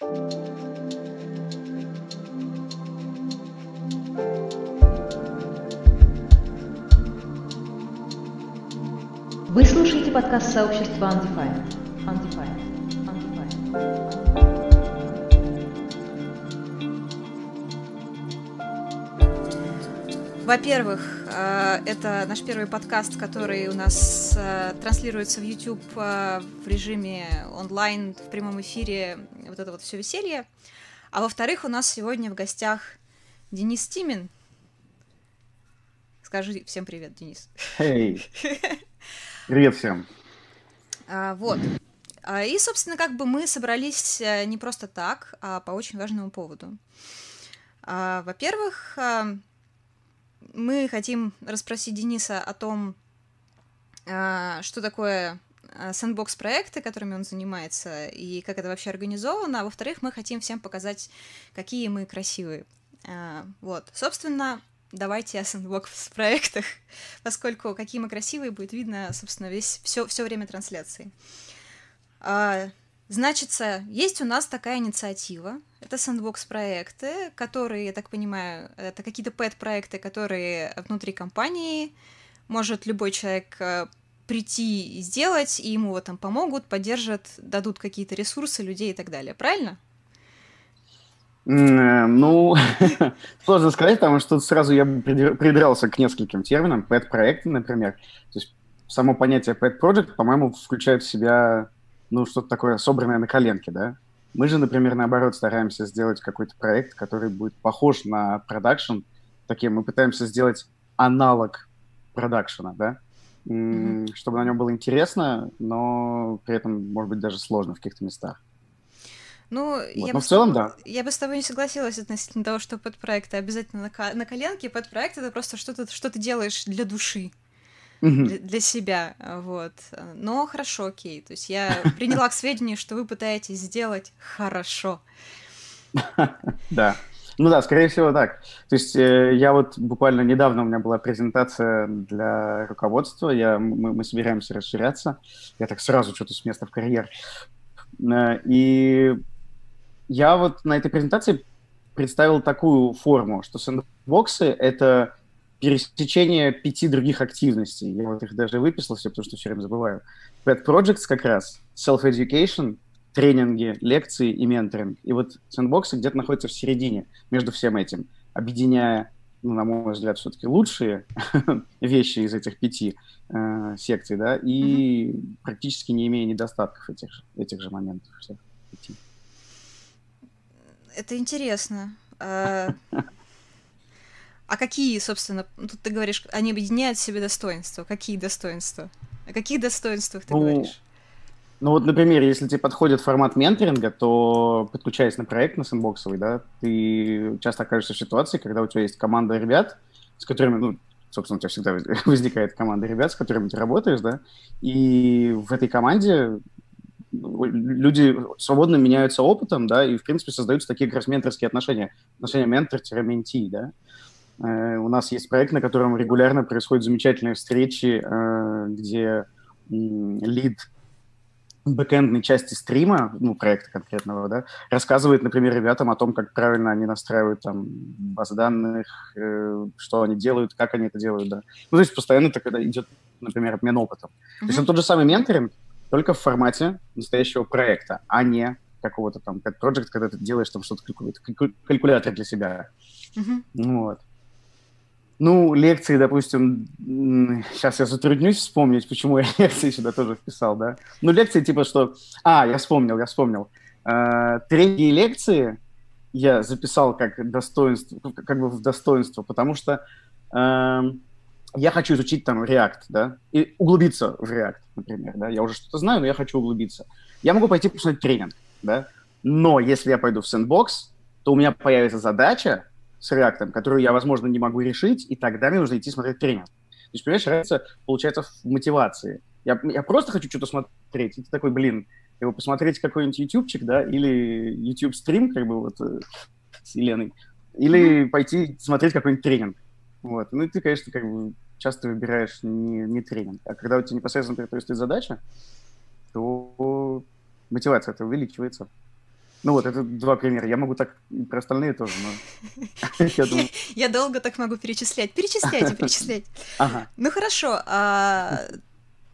Вы слушаете подкаст сообщества Undefiant. Во-первых, это наш первый подкаст, который у нас транслируется в YouTube в режиме онлайн, в прямом эфире, вот это вот все веселье. А во-вторых, у нас сегодня в гостях Денис Тимин. Скажи всем привет, Денис. Hey. Привет всем. Вот. И, собственно, как бы мы собрались не просто так, а по очень важному поводу. Во-первых, мы хотим расспросить Дениса о том, что такое сэндбокс-проекты, которыми он занимается, и как это вообще организовано. А во-вторых, мы хотим всем показать, какие мы красивые. Вот. Собственно, давайте о сэндбокс-проектах, поскольку какие мы красивые будет видно, собственно, все время трансляции. Значится, есть у нас такая инициатива. Это сэндбокс-проекты, которые, я так понимаю, это какие-то пэт-проекты, которые внутри компании может любой человек прийти и сделать, и ему вот там помогут, поддержат, дадут какие-то ресурсы, людей и так далее. Правильно? Ну, сложно сказать, потому что тут сразу я придрался к нескольким терминам. Пэт-проекты, например. То есть само понятие пэт-проект, по-моему, включает в себя... ну, что-то такое собранное на коленке, да? Мы же, например, наоборот, стараемся сделать какой-то проект, который будет похож на продакшн. Такие мы пытаемся сделать аналог продакшена, да? Mm-hmm. Чтобы на нем было интересно, но при этом, может быть, даже сложно в каких-то местах. Ну, вот. Я в целом, да. Я бы с тобой не согласилась относительно того, что подпроекты обязательно на коленке. Подпроект — это просто что ты делаешь для души. Для себя, вот. Но хорошо, окей. То есть я приняла к сведению, что вы пытаетесь сделать хорошо. Да. Ну да, скорее всего так. То есть я вот буквально недавно у меня была презентация для руководства. Мы собираемся расширяться. Я так сразу что-то с места в карьер. И я вот на этой презентации представил такую форму, что сэндбоксы — это... пересечение 5 других активностей. Я вот их даже выписал все, потому что все время забываю. Pet Projects как раз, self-education, тренинги, лекции и менторинг. И вот сэндбоксы где-то находятся в середине между всем этим, объединяя, ну, на мой взгляд, все-таки лучшие вещи из этих 5 секций, да, и практически не имея недостатков этих же моментов. Всех 5. Это интересно. А какие, собственно, тут ты говоришь, они объединяют в себе достоинства. Какие достоинства? О каких достоинствах ты говоришь? Ну вот, например, если тебе подходит формат менторинга, то, подключаясь на проект, на сэндбоксовый, да, ты часто окажешься в ситуации, когда у тебя есть команда ребят, с которыми, ну, собственно, у тебя всегда возникает команда ребят, с которыми ты работаешь, да, и в этой команде люди свободно меняются опытом, да, и, в принципе, создаются такие как раз менторские отношения, отношения ментор-менти, да. У нас есть проект, на котором регулярно происходят замечательные встречи, где лид бэкэндной части стрима, ну, проекта конкретного, да, рассказывает, например, ребятам о том, как правильно они настраивают там базы данных, что они делают, как они это делают, да. Ну, то есть постоянно так идет, например, обмен опытом. Mm-hmm. То есть он тот же самый менторинг, только в формате настоящего проекта, а не какого-то там pet project, когда ты делаешь там что-то, калькулятор для себя. Mm-hmm. Вот. Ну, лекции, допустим, сейчас я затруднюсь вспомнить, почему я лекции сюда тоже вписал, да? Ну, лекции типа что... Я вспомнил. Тренинги и лекции я записал как достоинство, как бы в достоинство, потому что я хочу изучить там React, да? И углубиться в React, например, да? Я уже что-то знаю, но я хочу углубиться. Я могу пойти посмотреть тренинг, да? Но если я пойду в сэндбокс, то у меня появится задача с React, которую я, возможно, не могу решить, и тогда мне нужно идти смотреть тренинг. То есть, понимаешь, разница получается в мотивации. Я просто хочу что-то смотреть, и ты такой, блин, его посмотреть какой-нибудь ютубчик, да, или ютуб-стрим, как бы вот с Еленой, или пойти смотреть какой-нибудь тренинг. Вот. Ну и ты, конечно, как бы часто выбираешь не тренинг. А когда у тебя непосредственно стоит задача, то мотивация-то увеличивается. Ну вот, это два примера. Я могу так и про остальные тоже. Я долго так могу перечислять. Перечисляйте. Ну хорошо.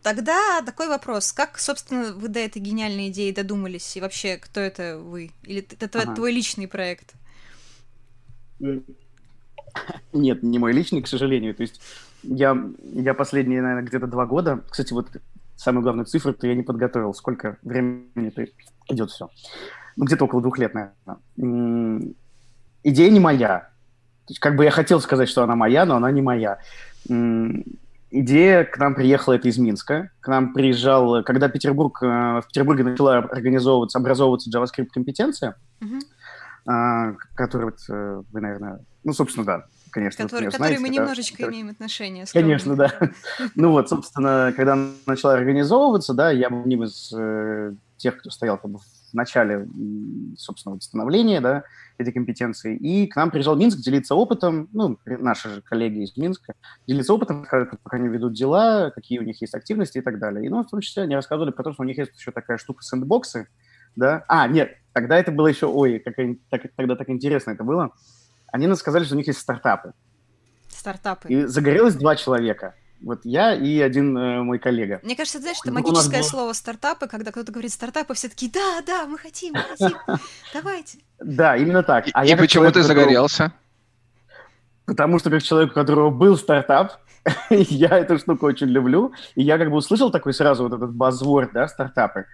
Тогда такой вопрос. Как, собственно, вы до этой гениальной идеи додумались? И вообще, кто это вы? Или это твой личный проект? Нет, не мой личный, к сожалению. То есть я последние, наверное, где-то 2 года... Кстати, вот самую главную цифру-то я не подготовил. Сколько времени-то идет все. Ну, где-то около 2 лет, наверное. Идея не моя. То есть, как бы я хотел сказать, что она моя, но она не моя. Идея к нам приехала это из Минска. К нам приезжал... Когда в Петербурге начала образовываться JavaScript-компетенция, которую вы, наверное... Ну, собственно, да. Конечно, которые мы немножечко имеем отношение. Конечно, да. Ну вот, собственно, когда она начала организовываться, да, я был одним из тех, кто стоял как бы в начале, собственно, становления, да, этой компетенции. И к нам приезжал Минск делиться опытом, ну, наши же коллеги из Минска, делиться опытом, как они ведут дела, какие у них есть активности и так далее. И, ну, в том числе, они рассказывали про то, что у них есть еще такая штука сэндбоксы, да. А, нет, тогда это было еще, тогда так интересно это было. Они нам сказали, что у них есть стартапы. И загорелось 2 человека. Вот я и один мой коллега. Мне кажется, знаешь, это магическое слово «стартапы», когда кто-то говорит «стартапы», все такие «да, мы хотим, давайте». Да, именно так. И почему ты загорелся? Потому что как человек, у которого был стартап, я эту штуку очень люблю, и я как бы услышал такой сразу вот этот базворд, да, «стартапы».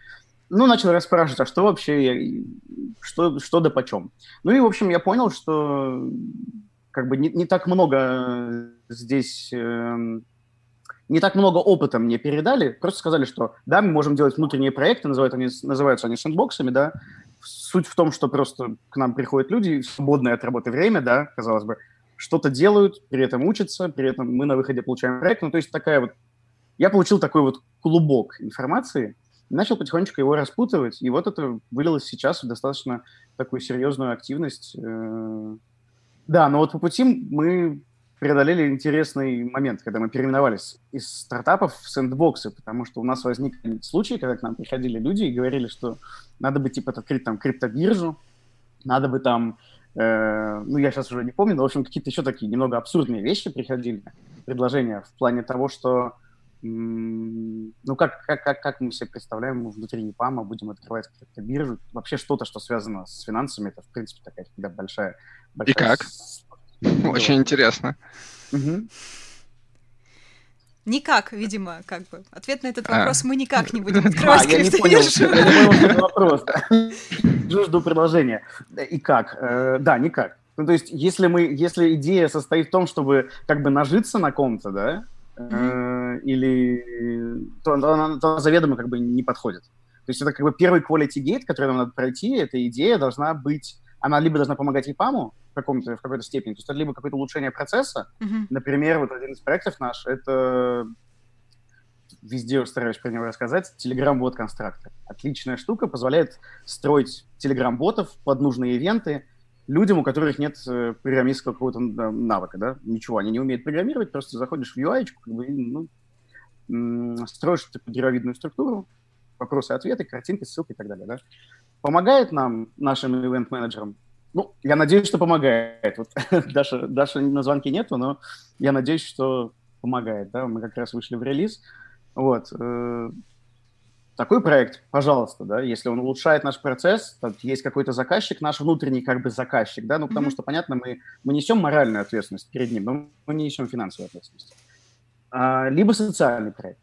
Ну, начал расспрашивать, а что вообще, что да почем. Ну и, в общем, я понял, что как бы не так много здесь, не так много опыта мне передали, просто сказали, что да, мы можем делать внутренние проекты, называются они сэндбоксами, да. Суть в том, что просто к нам приходят люди, свободное от работы время, да, казалось бы, что-то делают, при этом учатся, при этом мы на выходе получаем проект. Ну, то есть такая вот, я получил такой вот клубок информации, начал потихонечку его распутывать, и вот это вылилось сейчас в достаточно такую серьезную активность. Да, но вот по пути мы преодолели интересный момент, когда мы переименовались из стартапов в сэндбоксы, потому что у нас возникли случаи, когда к нам приходили люди и говорили, что надо бы типа открыть там криптобиржу, надо бы там, ну я сейчас уже не помню, но в общем какие-то еще такие немного абсурдные вещи приходили, предложения в плане того, что ну, как мы себе представляем, мы внутри ЕПАМа будем открывать какую-то биржу. Вообще что-то, что связано с финансами, это, в принципе, такая всегда большая... И как? Очень интересно. Угу. Никак, видимо, как бы. Ответ на этот вопрос мы никак не будем открывать криптобиржу. Я не понял вопрос. Жду продолжения. И как? Да, никак. Ну, то есть, если идея состоит в том, чтобы как бы нажиться на ком-то, да, или то она заведомо как бы не подходит. То есть это как бы первый quality gate, который нам надо пройти, эта идея должна быть, она либо должна помогать ИПАМу в какой-то степени, то есть это либо какое-то улучшение процесса, например, вот один из проектов наш, это везде стараюсь про него рассказать, Telegram-бот констрактор. Отличная штука, позволяет строить Telegram-ботов под нужные ивенты, людям, у которых нет программистского какого-то навыка, да, ничего, они не умеют программировать, просто заходишь в UI-очку, как бы, ну, строишь такую деревовидную структуру, вопросы-ответы, картинки, ссылки и так далее, да. Помогает нам, нашим ивент-менеджерам, ну, я надеюсь, что помогает, вот, Даша на звонке нету, но я надеюсь, что помогает, да, мы как раз вышли в релиз, вот. Такой проект, пожалуйста, да, если он улучшает наш процесс, есть какой-то заказчик, наш внутренний как бы заказчик, да, ну, потому что, понятно, мы несем моральную ответственность перед ним, но мы не несем финансовую ответственность. Либо социальный проект.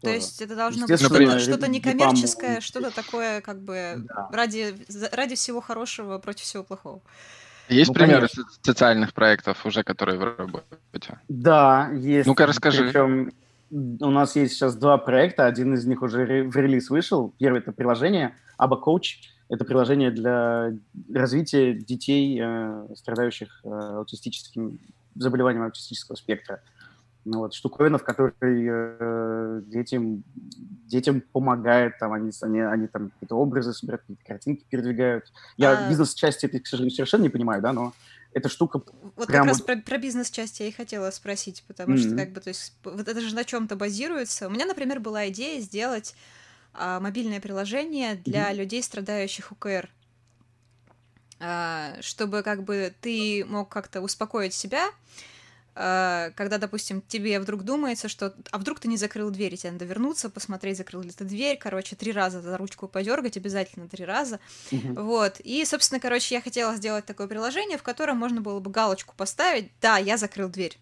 То есть это должно быть что-то некоммерческое, что-то такое как бы ради всего хорошего против всего плохого. Есть примеры социальных проектов уже, которые вы работаете? Да, есть. Ну-ка, расскажи. Причем... У нас есть сейчас 2 проекта, один из них уже в релиз вышел. Первое – это приложение Aba Coach. Это приложение для развития детей, страдающих аутистическим заболеванием аутистического спектра. Вот, штуковина, в которой детям помогает, там, они там какие-то образы собирают, какие-то картинки передвигают. Я бизнес-части, это, к сожалению, совершенно не понимаю, да, но эта штука... Вот прямо... как раз про бизнес-часть я и хотела спросить, потому что, как бы, то есть, вот это же на чем-то базируется. У меня, например, была идея сделать мобильное приложение для людей, страдающих ОКР, чтобы как бы ты мог как-то успокоить себя, когда, допустим, тебе вдруг думается, что а вдруг ты не закрыл дверь, и тебе надо вернуться, посмотреть, закрыл ли ты дверь, короче, 3 раза за ручку подергать, обязательно 3 раза, вот, и, собственно, короче, я хотела сделать такое приложение, в котором можно было бы галочку поставить, да, я закрыл дверь.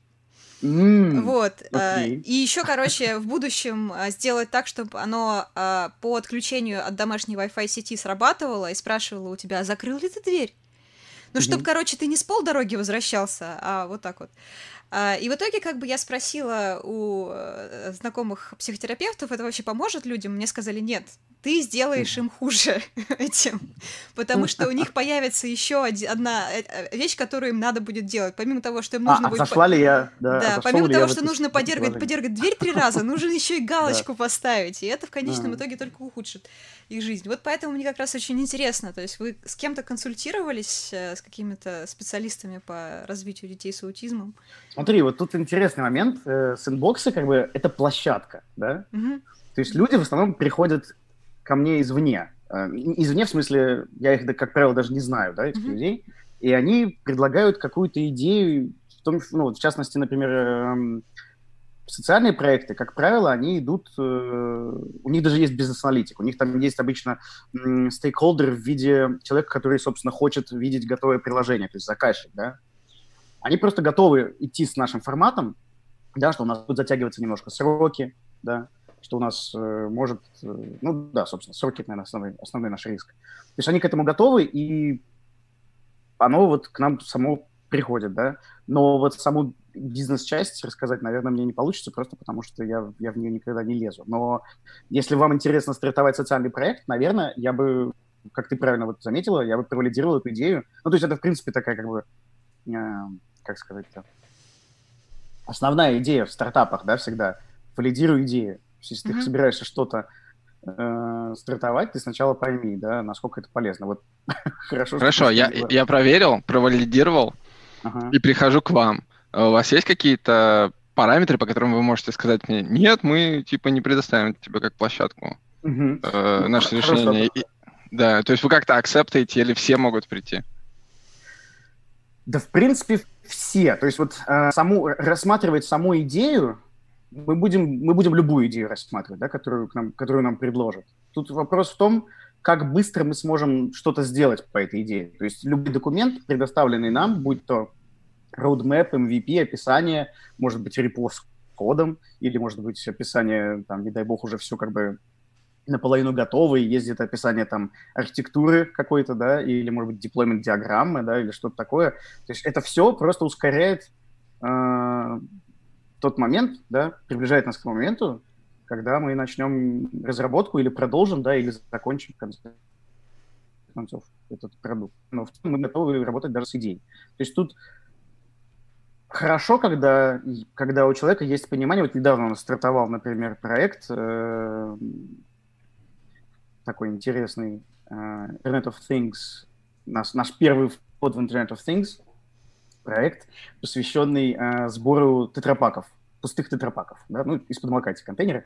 Вот. Okay. И еще, короче, в будущем сделать так, чтобы оно по отключению от домашней Wi-Fi сети срабатывало и спрашивало у тебя, закрыл ли ты дверь? Ну, чтобы, короче, ты не с полдороги возвращался, а вот так вот. И в итоге, как бы, я спросила у знакомых психотерапевтов, это вообще поможет людям? Мне сказали, нет, ты сделаешь им хуже этим, потому что у них появится еще одна вещь, которую им надо будет делать. Помимо того, что им нужно будет... помимо того, что нужно подергать дверь 3 раза, нужно еще и галочку поставить, и это в конечном итоге только ухудшит их жизнь. Вот поэтому мне как раз очень интересно, то есть вы с кем-то консультировались, с какими-то специалистами по развитию детей с аутизмом? Смотри, вот тут интересный момент. Сэндбоксы, как бы, это площадка, да? То есть люди в основном приходят ко мне извне. Извне, в смысле, я их, как правило, даже не знаю, да, этих людей. И они предлагают какую-то идею, в том, ну, в частности, например, социальные проекты, как правило, они идут... У них даже есть бизнес-аналитик. У них там есть обычно стейкхолдер в виде человека, который, собственно, хочет видеть готовое приложение, то есть заказчик, да? Они просто готовы идти с нашим форматом, да, что у нас будут затягиваться немножко сроки, да, что у нас может... ну да, собственно, сроки, это, наверное, основной наш риск. То есть они к этому готовы, и оно вот к нам само приходит, да. Но вот саму бизнес-часть рассказать, наверное, мне не получится, просто потому что я в нее никогда не лезу. Но если вам интересно стартовать социальный проект, наверное, я бы, как ты правильно вот заметила, я бы провалидировал эту идею. Ну, то есть это, в принципе, такая как бы... как сказать-то, основная идея в стартапах, да, всегда, валидируй идеи. Если ты собираешься что-то стартовать, ты сначала пойми, да, насколько это полезно. Вот хорошо. Хорошо, я проверил, провалидировал и прихожу к вам. У вас есть какие-то параметры, по которым вы можете сказать мне, нет, мы типа не предоставим тебе как площадку наше решение? Да, то есть вы как-то акцептаете или все могут прийти? Да, в принципе, все. То есть вот рассматривать саму идею, мы будем любую идею рассматривать, да, которую нам предложат. Тут вопрос в том, как быстро мы сможем что-то сделать по этой идее. То есть любой документ, предоставленный нам, будь то roadmap, MVP, описание, может быть, репо с кодом, или, может быть, описание, там, не дай бог, уже все как бы наполовину готовы, есть где-то описание там архитектуры какой-то, да, или, может быть, деплоймент диаграммы, да, или что-то такое. То есть это все просто ускоряет тот момент, да, приближает нас к моменту, когда мы начнем разработку или продолжим, да, или закончим в конце концов этот продукт. Но в целом мы готовы работать даже с идеей. То есть тут хорошо, когда у человека есть понимание. Вот недавно он стартовал, например, проект... такой интересный Internet of Things, наш первый вход в Internet of Things, проект, посвященный сбору тетрапаков, пустых тетрапаков, да? Ну, из-под макати контейнеры.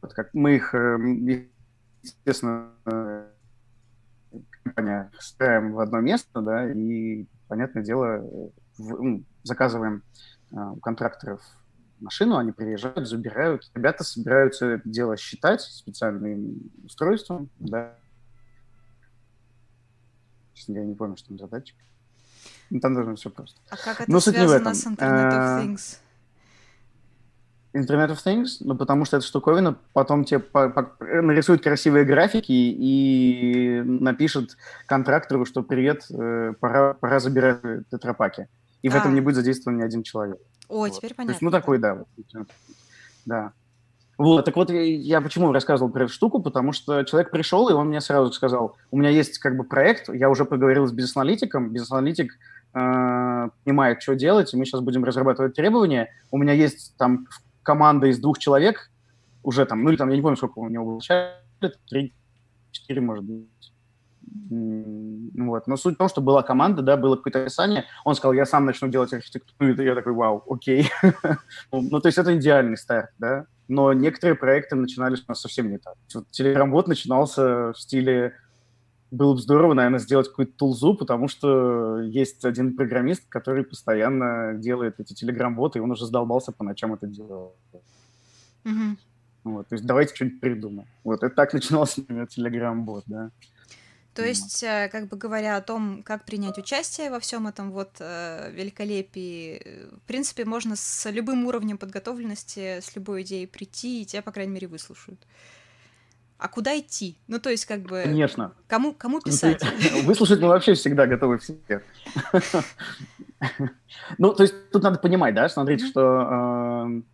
Вот как мы их, естественно, ставим в одно место, да, и, понятное дело, заказываем у контракторов машину, они приезжают, забирают. Ребята собираются это дело считать специальным устройством, да. Я не помню, что там задатчик. Ну, там должно все просто. А как это связано с Internet of Things? Internet of Things? Ну, потому что эта штуковина потом тебе нарисует красивые графики и напишет контрактору, что «Привет, пора забирать тетрапаки». И в этом не будет задействован ни один человек. О, вот. Теперь понятно. То есть, ну, такой, да. Вот. Да. Вот, так вот, я почему рассказывал про эту штуку, потому что человек пришел, и он мне сразу сказал, у меня есть как бы проект, я уже поговорил с бизнес-аналитиком, бизнес-аналитик понимает, что делать, и мы сейчас будем разрабатывать требования, у меня есть там команда из 2 человек, уже там, ну, или там, я не помню, сколько у него было, 3-4, может быть, Вот. Но суть в том, что была команда, да, было какое-то описание. Он сказал, я сам начну делать архитектуру. И я такой, вау, окей. Ну, то есть это идеальный старт, да. Но некоторые проекты начинались у нас совсем не так. Telegram-бот начинался в стиле... Было бы здорово, наверное, сделать какую-то тулзу, потому что есть один программист, который постоянно делает эти телеграм-боты, и он уже задолбался по ночам это делал. Mm-hmm. Вот, то есть давайте что-нибудь придумаем. Вот, это так начинался, например, телеграм-бот, да. То есть, как бы говоря о том, как принять участие во всем этом вот великолепии, в принципе, можно с любым уровнем подготовленности, с любой идеей прийти, и тебя, по крайней мере, выслушают. А куда идти? Ну, то есть, как бы... Конечно. Кому писать? Выслушать мы вообще всегда готовы всех. Ну, то есть, тут надо понимать, да, смотрите, что у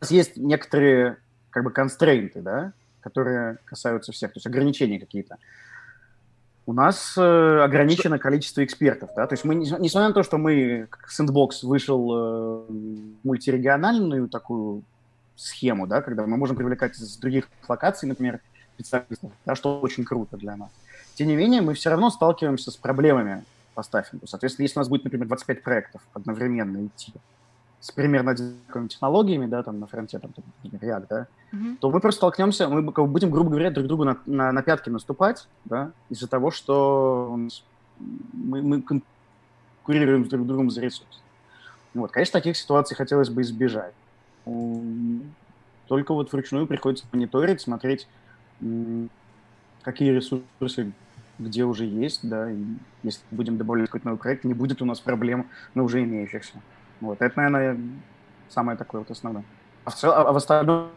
нас есть некоторые, как бы, констрейнты, да, которые касаются всех, то есть ограничения какие-то. У нас ограничено количество экспертов, да, то есть мы, несмотря на то, что мы, как Сэндбокс, вышел мультирегиональную такую схему, да, когда мы можем привлекать из других локаций, например, специалистов, да, что очень круто для нас. Тем не менее, мы все равно сталкиваемся с проблемами по стаффингу. Соответственно, если у нас будет, например, 25 проектов одновременно идти с примерно одинаковыми технологиями, да, там на фронте, там, например, React, да, mm-hmm. то мы просто столкнемся, мы будем, грубо говоря, друг другу на пятки наступать, да, из-за того, что мы конкурируем друг с другом за ресурсы. Вот, конечно, таких ситуаций хотелось бы избежать. Только вот вручную приходится мониторить, смотреть, какие ресурсы где уже есть, да, и если будем добавлять какой-то новый проект, не будет у нас проблем на уже имеющихся. Вот, это, наверное, самое такое вот основное. А в остальном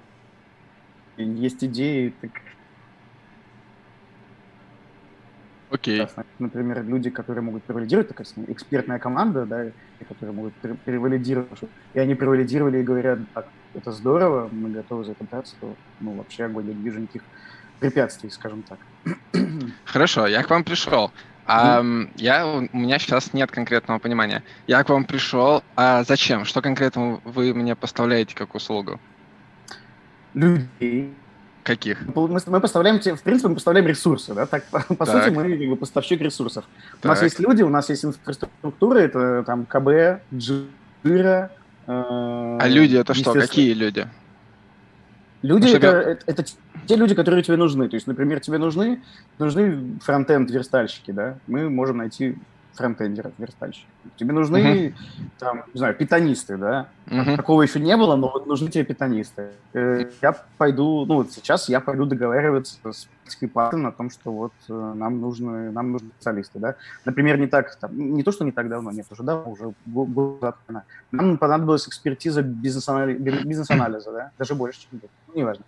есть идеи, так... Окей. Например, люди, которые могут превалидировать, такая экспертная команда, да, которые могут превалидировать, и они превалидировали и говорят, так, это здорово, мы готовы за это браться, то, ну, вообще, я не вижу никаких препятствий, скажем так. Хорошо, я к вам пришел. У меня сейчас нет конкретного понимания. Я к вам пришел, а зачем? Что конкретно вы мне поставляете как услугу? Людей. Каких? Мы поставляем, в принципе, мы поставляем ресурсы, да, так, по сути, мы поставщик ресурсов. Так. У нас есть люди, у нас есть инфраструктура, это там КБ, Джира. А люди это что? Какие люди? Люди это те люди, которые тебе нужны. То есть, например, тебе нужны фронтенд-верстальщики, да, мы можем найти фронтендеров-верстальщиков. Тебе нужны, там, не знаю, питонисты, да? Такого еще не было, но вот нужны тебе питонисты. Я пойду, ну вот сейчас я пойду договариваться с Паттерном о том, что вот нам нужны специалисты, да? Например, не так, там, не то, что не так давно, нет, уже давно, уже год назад. Нам понадобилась экспертиза бизнес-анализа, да? Даже больше, чем год, неважно.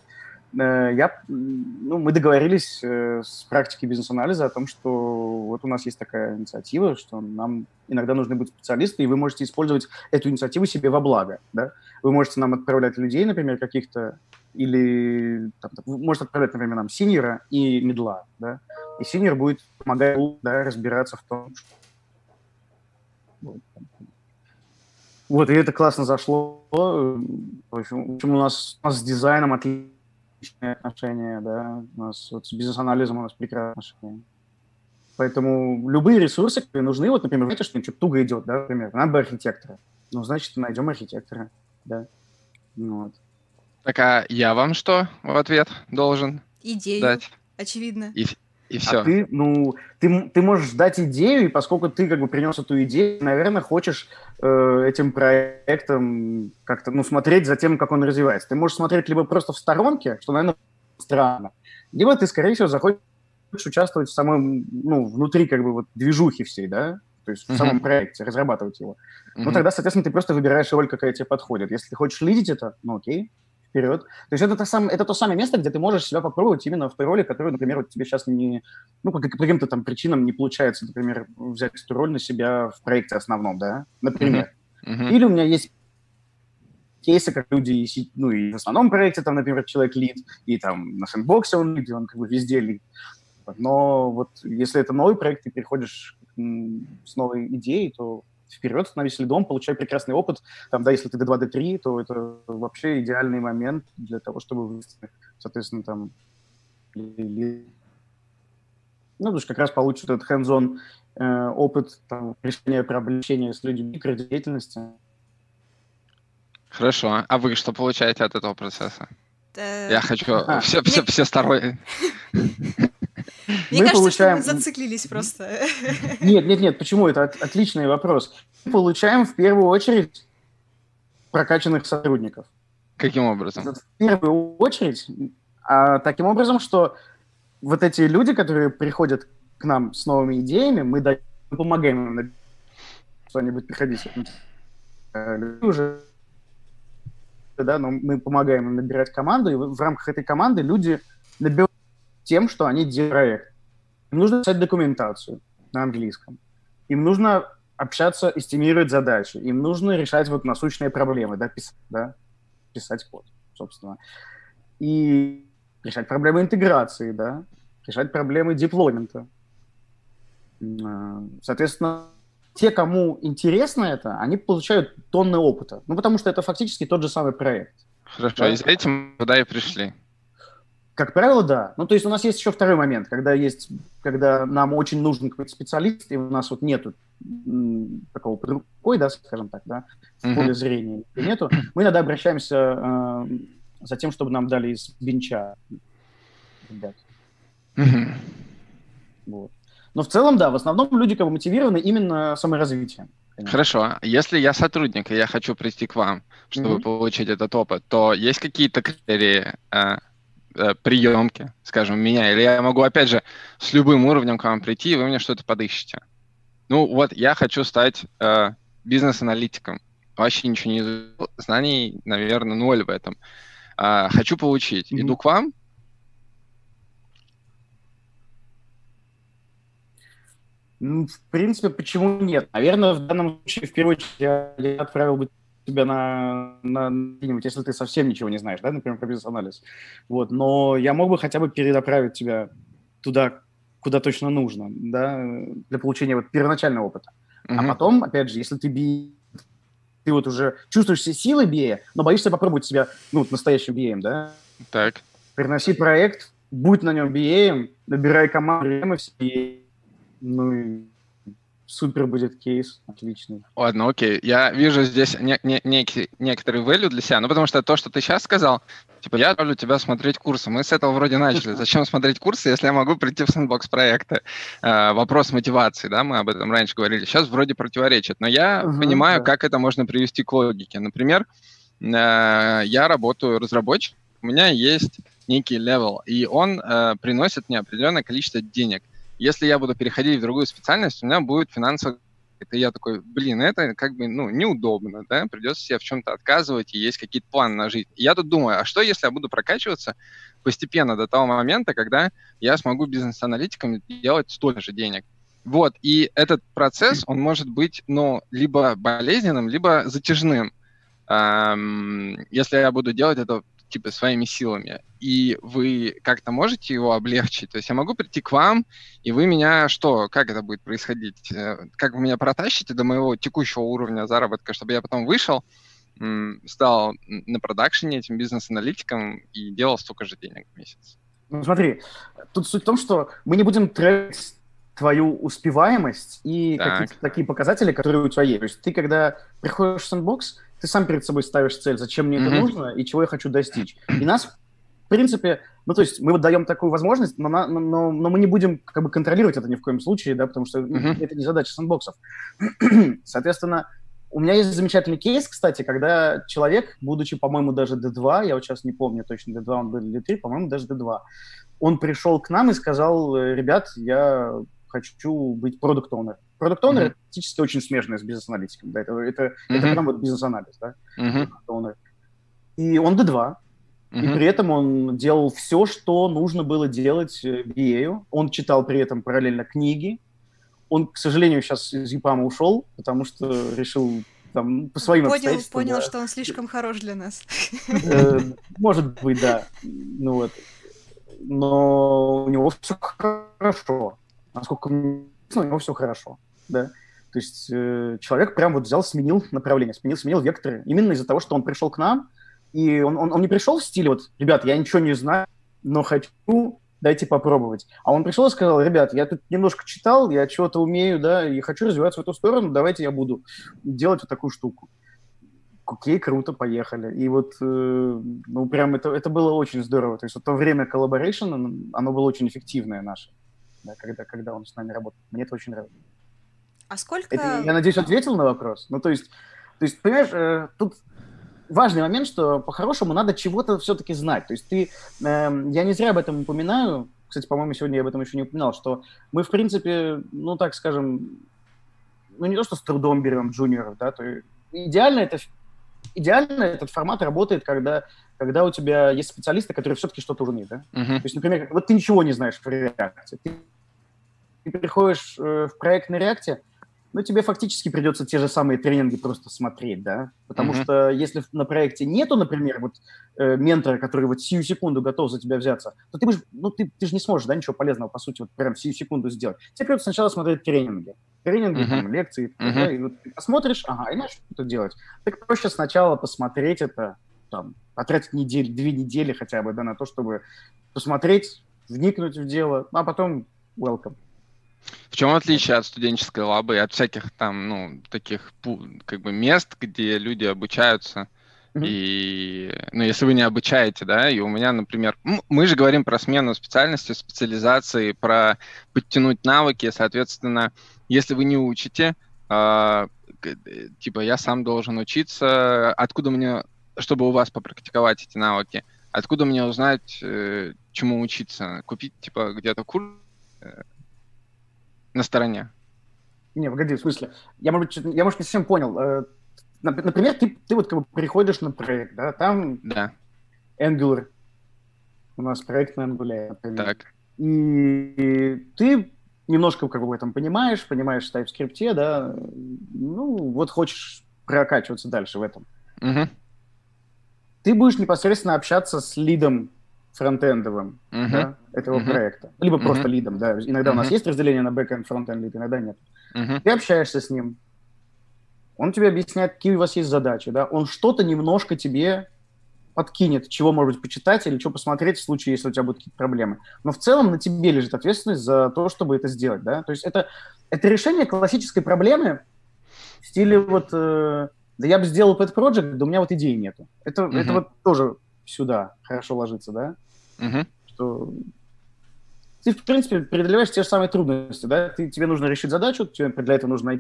Мы договорились с практикой бизнес-анализа о том, что вот у нас есть такая инициатива, что нам иногда нужны будут специалисты, и вы можете использовать эту инициативу себе во благо, да? Вы можете нам отправлять людей, например, каких-то, или там, можете отправлять, например, нам синьора и мидла, да? И синьор будет помогать, да, разбираться в том, что... Вот, и это классно зашло. В общем, у нас с дизайном отлично отношения, да, у нас вот с бизнес-анализом у нас прекрасные отношения. Поэтому любые ресурсы, которые нужны, вот, например, знаете, что что-то туго идет, да, например, надо бы архитектора. Ну, значит, найдем архитектора, да. Вот. Так, а я вам что в ответ должен идею дать? Очевидно. И все. А ты можешь дать идею, и поскольку ты как бы принес эту идею, наверное, хочешь этим проектом как-то, ну, смотреть за тем, как он развивается. Ты можешь смотреть либо просто в сторонке, что, наверное, странно, либо ты, скорее всего, захочешь участвовать в самом, ну, внутри как бы вот движухи всей, да, то есть в самом проекте, разрабатывать его. Ну, тогда, соответственно, ты просто выбираешь роль, какая тебе подходит. Если ты хочешь лидить это, ну, окей. Вперед. То есть это то самое место, где ты можешь себя попробовать именно в той роли, которую, например, вот тебе сейчас не, ну, по каким-то там причинам не получается, например, взять эту роль на себя в проекте основном, да, например. Или у меня есть кейсы, как люди, ну, и в основном проекте, там, например, человек лид, и там на сэндбоксе он лид, и он как бы везде лид. Но вот если это новый проект, ты переходишь с новой идеей, то вперед, становись лидом, получай прекрасный опыт. Там, да, если ты до 2, до 3, то это вообще идеальный момент для того, чтобы, соответственно, там... Ну, потому что как раз получат этот hands-on опыт там, решения проблем с людьми, деятельности. Хорошо. А вы что получаете от этого процесса? Я хочу все стороны. Мне кажется, что мы зациклились просто. Нет. Почему? Это отличный вопрос. Мы получаем в первую очередь прокачанных сотрудников. Каким образом? В первую очередь таким образом, что вот эти люди, которые приходят к нам с новыми идеями, мы помогаем им что-нибудь приходить. Но мы помогаем им набирать команду, и в рамках этой команды люди набирают тем, что они делают проект. Им нужно писать документацию на английском. Им нужно общаться, эстимировать задачи. Им нужно решать вот насущные проблемы, писать код, собственно. И решать проблемы интеграции, решать проблемы деплоймента. Соответственно, те, кому интересно это, они получают тонны опыта. Ну, потому что это фактически тот же самый проект. Хорошо, да? И за этим туда и пришли. Как правило, да. Ну, то есть у нас есть еще второй момент, когда нам очень нужен какой-то специалист, и у нас вот нету такого под рукой, скажем так, в поле зрения нету. Мы иногда обращаемся за тем, чтобы нам дали из бенча ребят. Вот. Но в целом, в основном люди как бы мотивированы именно саморазвитием. Конечно. Хорошо. Если я сотрудник, и я хочу прийти к вам, чтобы получить этот опыт, то есть какие-то критерии... приемки, скажем, меня, или я могу, опять же, с любым уровнем к вам прийти, и вы мне что-то подыщете. Ну, вот, я хочу стать бизнес-аналитиком. Вообще ничего не изучил, знаний, наверное, ноль в этом. Хочу получить. Иду к вам? Ну, в принципе, почему нет? Наверное, в данном случае, в первую очередь, я отправил бы тебя на если ты совсем ничего не знаешь, например, про бизнес-анализ. Вот. Но я мог бы хотя бы перенаправить тебя туда, куда точно нужно, для получения первоначального опыта. А потом, опять же, если ты вот уже чувствуешь все силы BA, но боишься попробовать себя, настоящим BA, Так. Приноси проект, будь на нем BA, набирай команду, супер будет кейс, отличный. Ладно, окей. Я вижу здесь некоторый value для себя, потому что то, что ты сейчас сказал, я отправлю тебя смотреть курсы. Мы с этого вроде начали. Зачем смотреть курсы, если я могу прийти в сэндбокс-проекты? Вопрос мотивации, мы об этом раньше говорили. Сейчас вроде противоречит, но я понимаю, как это можно привести к логике. Например, я работаю разработчиком, у меня есть некий левел, и он приносит мне определенное количество денег. Если я буду переходить в другую специальность, у меня будет финансовый... И я такой, это неудобно, придется себе в чем-то отказывать, и есть какие-то планы на жизнь. И я тут думаю, а что, если я буду прокачиваться постепенно до того момента, когда я смогу бизнес-аналитиком делать столько же денег? Вот, и этот процесс, он может быть, либо болезненным, либо затяжным, если я буду делать это своими силами, и вы как-то можете его облегчить? То есть я могу прийти к вам, и вы меня как это будет происходить? Как вы меня протащите до моего текущего уровня заработка, чтобы я потом вышел, стал на продакшене этим бизнес-аналитиком и делал столько же денег в месяц? Смотри, тут суть в том, что мы не будем трекать твою успеваемость и какие-то такие показатели, которые у тебя есть. То есть ты, когда приходишь в сэндбокс, ты сам перед собой ставишь цель, зачем мне это нужно и чего я хочу достичь. И нас, в принципе, мы даем такую возможность, но мы не будем контролировать это ни в коем случае, потому что это не задача сэндбоксов. Соответственно, у меня есть замечательный кейс, кстати, когда человек, будучи, по-моему, даже D2, я вот сейчас не помню точно, D2 он был или D3, по-моему, даже D2, он пришел к нам и сказал, ребят, я хочу быть продакт-оунером. Продакт-оунер это практически очень смежное с бизнес-аналитиком. Это прям бизнес-анализ. И он D2. И при этом он делал все, что нужно было делать BA. Он читал при этом параллельно книги. Он, к сожалению, сейчас из EPAM ушел, потому что решил по своим обстоятельствам... Понял, что он слишком хорош для нас. Может быть, но у него все хорошо. Насколько мне у него все хорошо, То есть человек прям взял, сменил направление, сменил векторы. Именно из-за того, что он пришел к нам, и он не пришел в стиле, ребят, я ничего не знаю, но хочу дайте попробовать. А он пришел и сказал: ребят, я тут немножко читал, я чего-то умею, да, и хочу развиваться в эту сторону, давайте я буду делать вот такую штуку. Окей, круто, поехали. И вот, ну, прям это было очень здорово. То есть вот то время коллаборейшн, оно было очень эффективное наше, да, когда он с нами работал. Мне это очень нравится. А сколько... Это, я надеюсь, ответил на вопрос. Ну, то есть понимаешь, тут важный момент, что по-хорошему надо чего-то все-таки знать. То есть я не зря об этом упоминаю. Кстати, по-моему, сегодня я об этом еще не упоминал, что мы, в принципе, ну, так скажем, ну, не то, что с трудом берем джуниоров, да, то идеально этот формат работает, когда у тебя есть специалисты, которые все-таки что-то уже умеют, да? Uh-huh. То есть, например, вот ты ничего не знаешь в React, ты переходишь в проект на React, ну, тебе фактически придется те же самые тренинги просто смотреть, да? Потому uh-huh. что если на проекте нету, например, вот ментора, который вот сию секунду готов за тебя взяться, то ты будешь, ну, ты же не сможешь, да, ничего полезного, по сути, вот прям сию секунду сделать. Тебе придется сначала смотреть тренинги, uh-huh. там, лекции, uh-huh. да, и вот ты посмотришь, ага, и начнешь что-то делать. Так проще сначала посмотреть это, там, потратить неделю, 2 недели хотя бы, да, на то, чтобы посмотреть, вникнуть в дело, а потом welcome. В чем отличие от студенческой лабы и от всяких там, ну, таких, как бы, мест, где люди обучаются? Mm-hmm. И, ну, если вы не обучаете, да, и у меня, например, мы же говорим про смену специальности, специализации, про подтянуть навыки, соответственно, если вы не учите, типа, я сам должен учиться, откуда мне, чтобы у вас попрактиковать эти навыки, откуда мне узнать, чему учиться, купить, типа, где-то курс на стороне? Не, погоди, в смысле, я, может, не совсем понял. Например, ты вот как бы приходишь на проект, да, там да. Angular, у нас проект на Angular, например. Так. И ты немножко как бы в этом понимаешь в TypeScript, да, ну, вот хочешь прокачиваться дальше в этом. Угу. Ты будешь непосредственно общаться с лидом фронтендовым, uh-huh. да, этого uh-huh. проекта. Либо uh-huh. просто лидом, да. Иногда uh-huh. у нас есть разделение на бэкэнд, фронтенд, лид, иногда нет. Uh-huh. Ты общаешься с ним, он тебе объясняет, какие у вас есть задачи, да, он что-то немножко тебе подкинет, чего, может быть, почитать или что посмотреть в случае, если у тебя будут какие-то проблемы. Но в целом на тебе лежит ответственность за то, чтобы это сделать, да. То есть это решение классической проблемы в стиле вот да я бы сделал pet project, да у меня вот идеи нету. Uh-huh. это вот тоже сюда хорошо ложится, да. Uh-huh. Что ты, в принципе, преодолеваешь те же самые трудности, да, тебе нужно решить задачу, тебе для этого нужно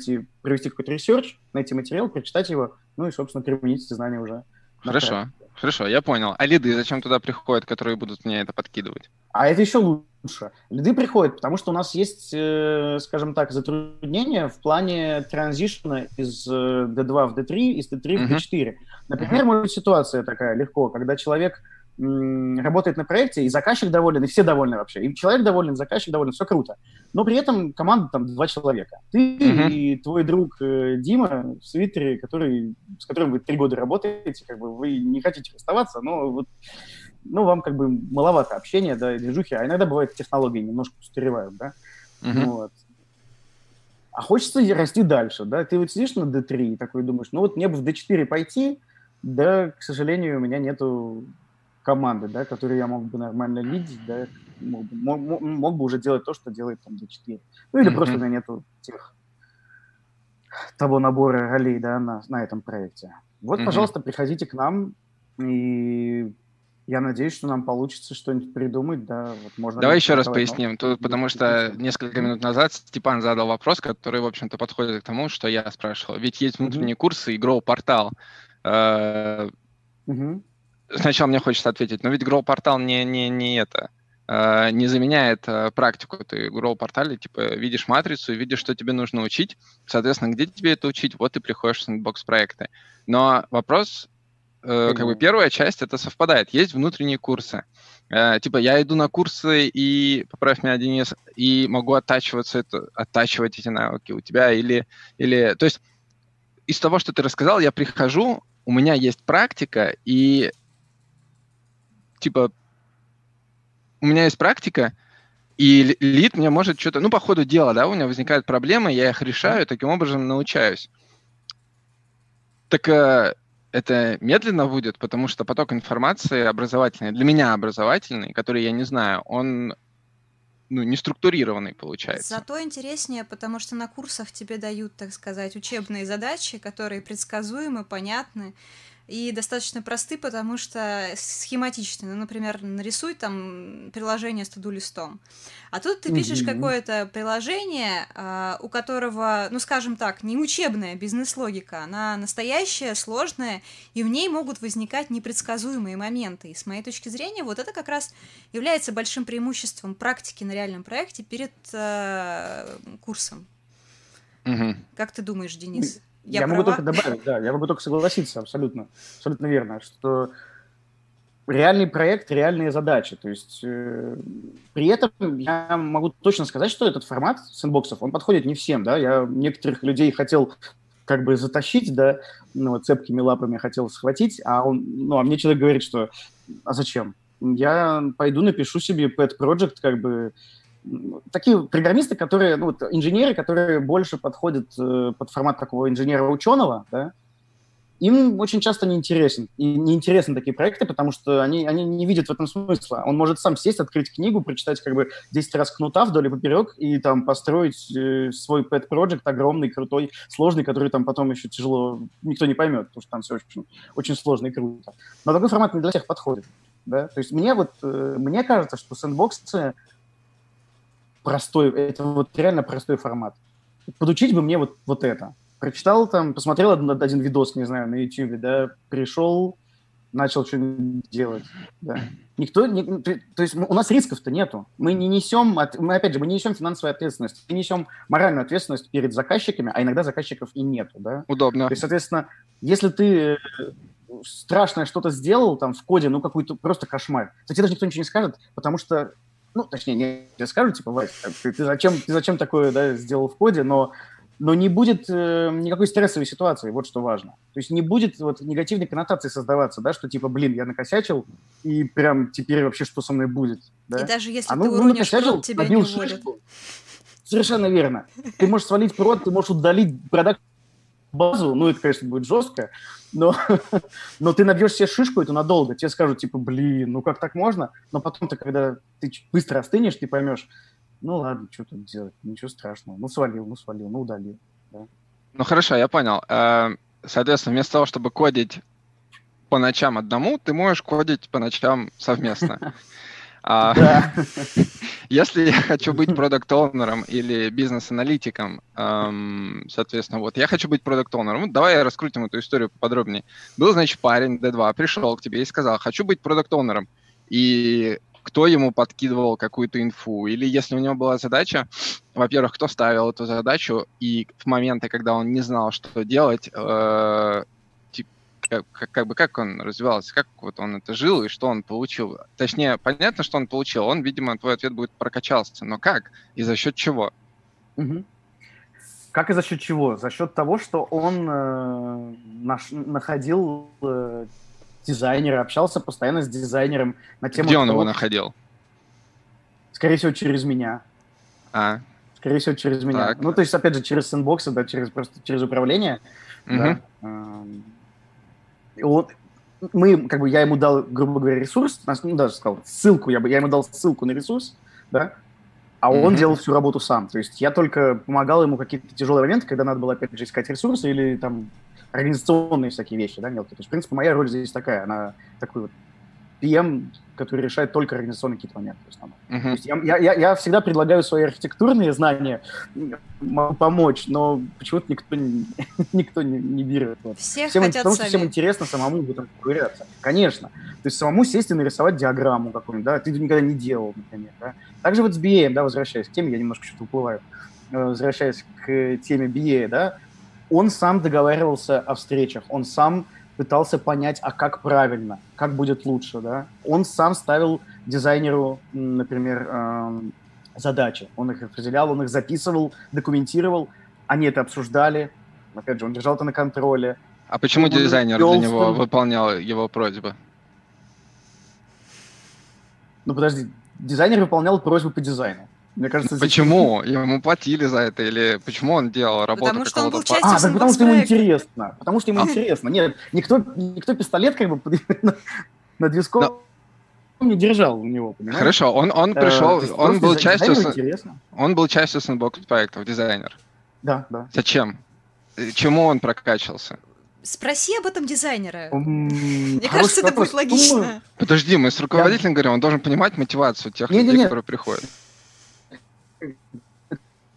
провести какой-то ресерч, найти материал, прочитать его, ну и, собственно, применить эти знания уже. Хорошо, я понял. А лиды зачем туда приходят, которые будут мне это подкидывать? А это еще лучше. Лиды приходят, потому что у нас есть, скажем так, затруднения в плане транзишна из D2 в D3, из D3 в D4. Uh-huh. Например, uh-huh. может быть ситуация такая легко, когда человек работает на проекте, и заказчик доволен, и все довольны вообще. И человек доволен, заказчик доволен, все круто. Но при этом команда там 2 человека. Ты uh-huh. и твой друг Дима в свитере, с которым вы 3 года работаете, как бы вы не хотите расставаться, но вот, ну, вам как бы маловато общения, да, и движухи, а иногда бывает технологии немножко устаревают, да. Uh-huh. Вот. А хочется расти дальше, да. Ты вот сидишь на D3 и такой думаешь, ну вот мне бы в D4 пойти, да, к сожалению, у меня нету команды, да, которые я мог бы нормально лидить, да, мог бы уже делать то, что делает там D4. Ну, или mm-hmm. просто у меня нету того набора ролей, да, на этом проекте. Вот, mm-hmm. пожалуйста, приходите к нам, и я надеюсь, что нам получится что-нибудь придумать, да. Вот можно. Давай еще раз поясним, потому что несколько минут назад Степан задал вопрос, который, в общем-то, подходит к тому, что я спрашивал. Ведь есть внутренние mm-hmm. курсы и Grow-портал. Mm-hmm. Сначала мне хочется ответить, но ведь Grow-портал не заменяет практику. Ты в Grow-портале типа видишь матрицу и видишь, что тебе нужно учить. Соответственно, где тебе это учить, вот ты приходишь в сэндбокс-проекты. Но вопрос, как бы первая часть, это совпадает. Есть внутренние курсы. Типа я иду на курсы и, поправь меня, Денис, и могу оттачивать эти навыки у тебя. Или... То есть из того, что ты рассказал, я прихожу, у меня есть практика, и типа, у меня есть практика, и лид мне может что-то... Ну, по ходу дела, да, у меня возникают проблемы, я их решаю, таким образом научаюсь. Так это медленно будет, потому что поток информации образовательный, для меня образовательный, который я не знаю, он ну, не структурированный получается. Зато интереснее, потому что на курсах тебе дают, так сказать, учебные задачи, которые предсказуемы, понятны и достаточно просты, потому что схематичны. Ну, например, нарисуй там приложение с туду-листом. А тут ты пишешь какое-то приложение, у которого, ну, скажем так, не учебная бизнес-логика, она настоящая, сложная, и в ней могут возникать непредсказуемые моменты. И с моей точки зрения, вот это как раз является большим преимуществом практики на реальном проекте перед курсом. Как ты думаешь, Денис? Я могу только добавить, да, я могу только согласиться абсолютно, абсолютно верно, что реальный проект, реальные задачи, то есть при этом я могу точно сказать, что этот формат сэндбоксов, он подходит не всем, да, я некоторых людей хотел как бы затащить, да, ну, цепкими лапами хотел схватить, а мне человек говорит, что, а зачем, я пойду напишу себе pet project, как бы, такие программисты, которые, ну, вот, инженеры, которые больше подходят под формат такого инженера-ученого, да, им очень часто неинтересны такие проекты, потому что они не видят в этом смысла. Он может сам сесть, открыть книгу, прочитать как бы 10 раз кнута вдоль и поперек и там построить свой pet project огромный, крутой, сложный, который там потом еще тяжело, никто не поймет, потому что там все очень, очень сложно и круто. Но такой формат не для всех подходит, да. То есть мне кажется, что сэндбоксы простой, это вот реально простой формат. Подучить бы мне вот это. Прочитал там, посмотрел один видос, не знаю, на YouTube, да, пришел, начал что-нибудь делать. Да. То есть у нас рисков-то нету. Мы не несем, мы не несем финансовую ответственность, мы несем моральную ответственность перед заказчиками, а иногда заказчиков и нету, да. Удобно. То есть, соответственно, если ты страшное что-то сделал там в коде, ну, какой-то просто кошмар, то тебе даже никто ничего не скажет, потому что тебе скажут, типа, Вась, ты зачем такое, да, сделал в коде, но не будет никакой стрессовой ситуации, вот что важно. То есть не будет вот негативной коннотации создаваться, да, что типа, блин, я накосячил, и прям теперь вообще что со мной будет, да? И даже если ты уронишь прод, тебя не уволят. Совершенно верно. Ты можешь свалить прод, ты можешь удалить базу, ну, это, конечно, будет жестко, но ты набьешь себе шишку эту надолго, тебе скажут, типа, блин, ну как так можно? Но потом-то, когда ты быстро остынешь, ты поймешь, ну ладно, что тут делать, ничего страшного, ну свалил, ну удалил. Да. Ну хорошо, я понял. Соответственно, вместо того, чтобы кодить по ночам одному, ты можешь кодить по ночам совместно. Если я хочу быть продакт-оунером или бизнес-аналитиком, соответственно, вот, я хочу быть продакт-оунером. Давай раскрутим эту историю поподробнее. Был, значит, парень D2, пришел к тебе и сказал, хочу быть продакт-оунером. И кто ему подкидывал какую-то инфу? Или если у него была задача, во-первых, кто ставил эту задачу, и в моменты, когда он не знал, что делать, как он развивался, как вот он это жил и что он получил. Точнее, понятно, что он получил. Он, видимо, твой ответ будет прокачался. Но как? И за счет чего? Как и за счет чего? За счет того, что он находил дизайнера, общался постоянно с дизайнером на тему. Где он его находил? Скорее всего, через меня. Скорее всего, через меня. Так. Ну, то есть, опять же, через сэндбоксы, да, через управление. Да. Я ему дал, грубо говоря, ресурс, ну, даже сказал, ссылку, я ему дал ссылку на ресурс, да, а он делал всю работу сам. То есть я только помогал ему какие-то тяжелые моменты, когда надо было, опять же, искать ресурсы или там организационные всякие вещи, да, мелкие. То есть, в принципе, моя роль здесь такая, она такой вот PM, который решает только организационные какие-то моменты. То есть я всегда предлагаю свои архитектурные знания, могу помочь, но почему-то никто не берет. Всем хотят потому, сами. Что всем интересно самому в этом ковыряться. Конечно. То есть самому сесть и нарисовать диаграмму какую-нибудь, да, ты никогда не делал, например. Да? Также вот с BA, да, возвращаясь к теме, я немножко что-то уплываю, возвращаясь к теме BA, да, он сам договаривался о встречах, он сам пытался понять, а как правильно, как будет лучше, да. Он сам ставил дизайнеру, например, задачи. Он их определял, он их записывал, документировал. Они это обсуждали. Опять же, он держал это на контроле. А почему дизайнер для него выполнял его просьбы? Ну, подожди. Дизайнер выполнял просьбы по дизайну. Мне кажется, почему? Ему платили за это? Или почему он делал работу? Потому что он был частью сэндбокс-проекта. Потому что ему интересно. Нет, никто пистолет как бы над виском не держал у него, понимаешь? Хорошо, он пришел, он был частью сэндбокс-проектов, дизайнер. Да, да. Зачем? Чему он прокачивался? Спроси об этом дизайнера. Мне кажется, это будет логично. Подожди, мы с руководителем говорим, он должен понимать мотивацию тех людей, которые приходят.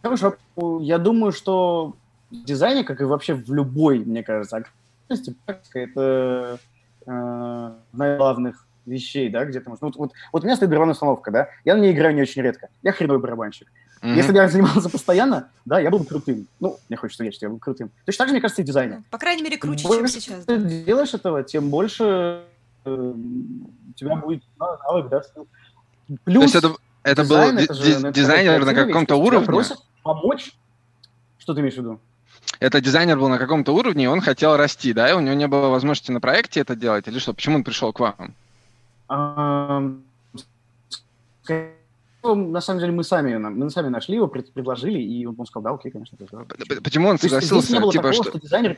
Хорошо, я думаю, что в дизайне, как и вообще в любой, мне кажется, активности, практика — это одна из главных вещей, да, где-то можно... Вот у меня стоит барабанная установка, да, я на ней играю не очень редко, я хреновый барабанщик. Mm-hmm. Если бы я занимался постоянно, да, я был бы крутым. Ну, мне хочется верить, что я был крутым. Точно так же, мне кажется, и в дизайне. По крайней мере, круче, чем сейчас. Чем больше ты делаешь этого, тем больше у тебя будет навык, да, скилл. Плюс... Это дизайн, был дизайнер на каком-то уровне? Просят помочь? Что ты имеешь в виду? Это дизайнер был на каком-то уровне, и он хотел расти, да? И у него не было возможности на проекте это делать? Или что? Почему он пришел к вам? На самом деле мы сами нашли его, предложили, и он сказал, да, окей, конечно. Почему он согласился? Не было такого, что дизайнер...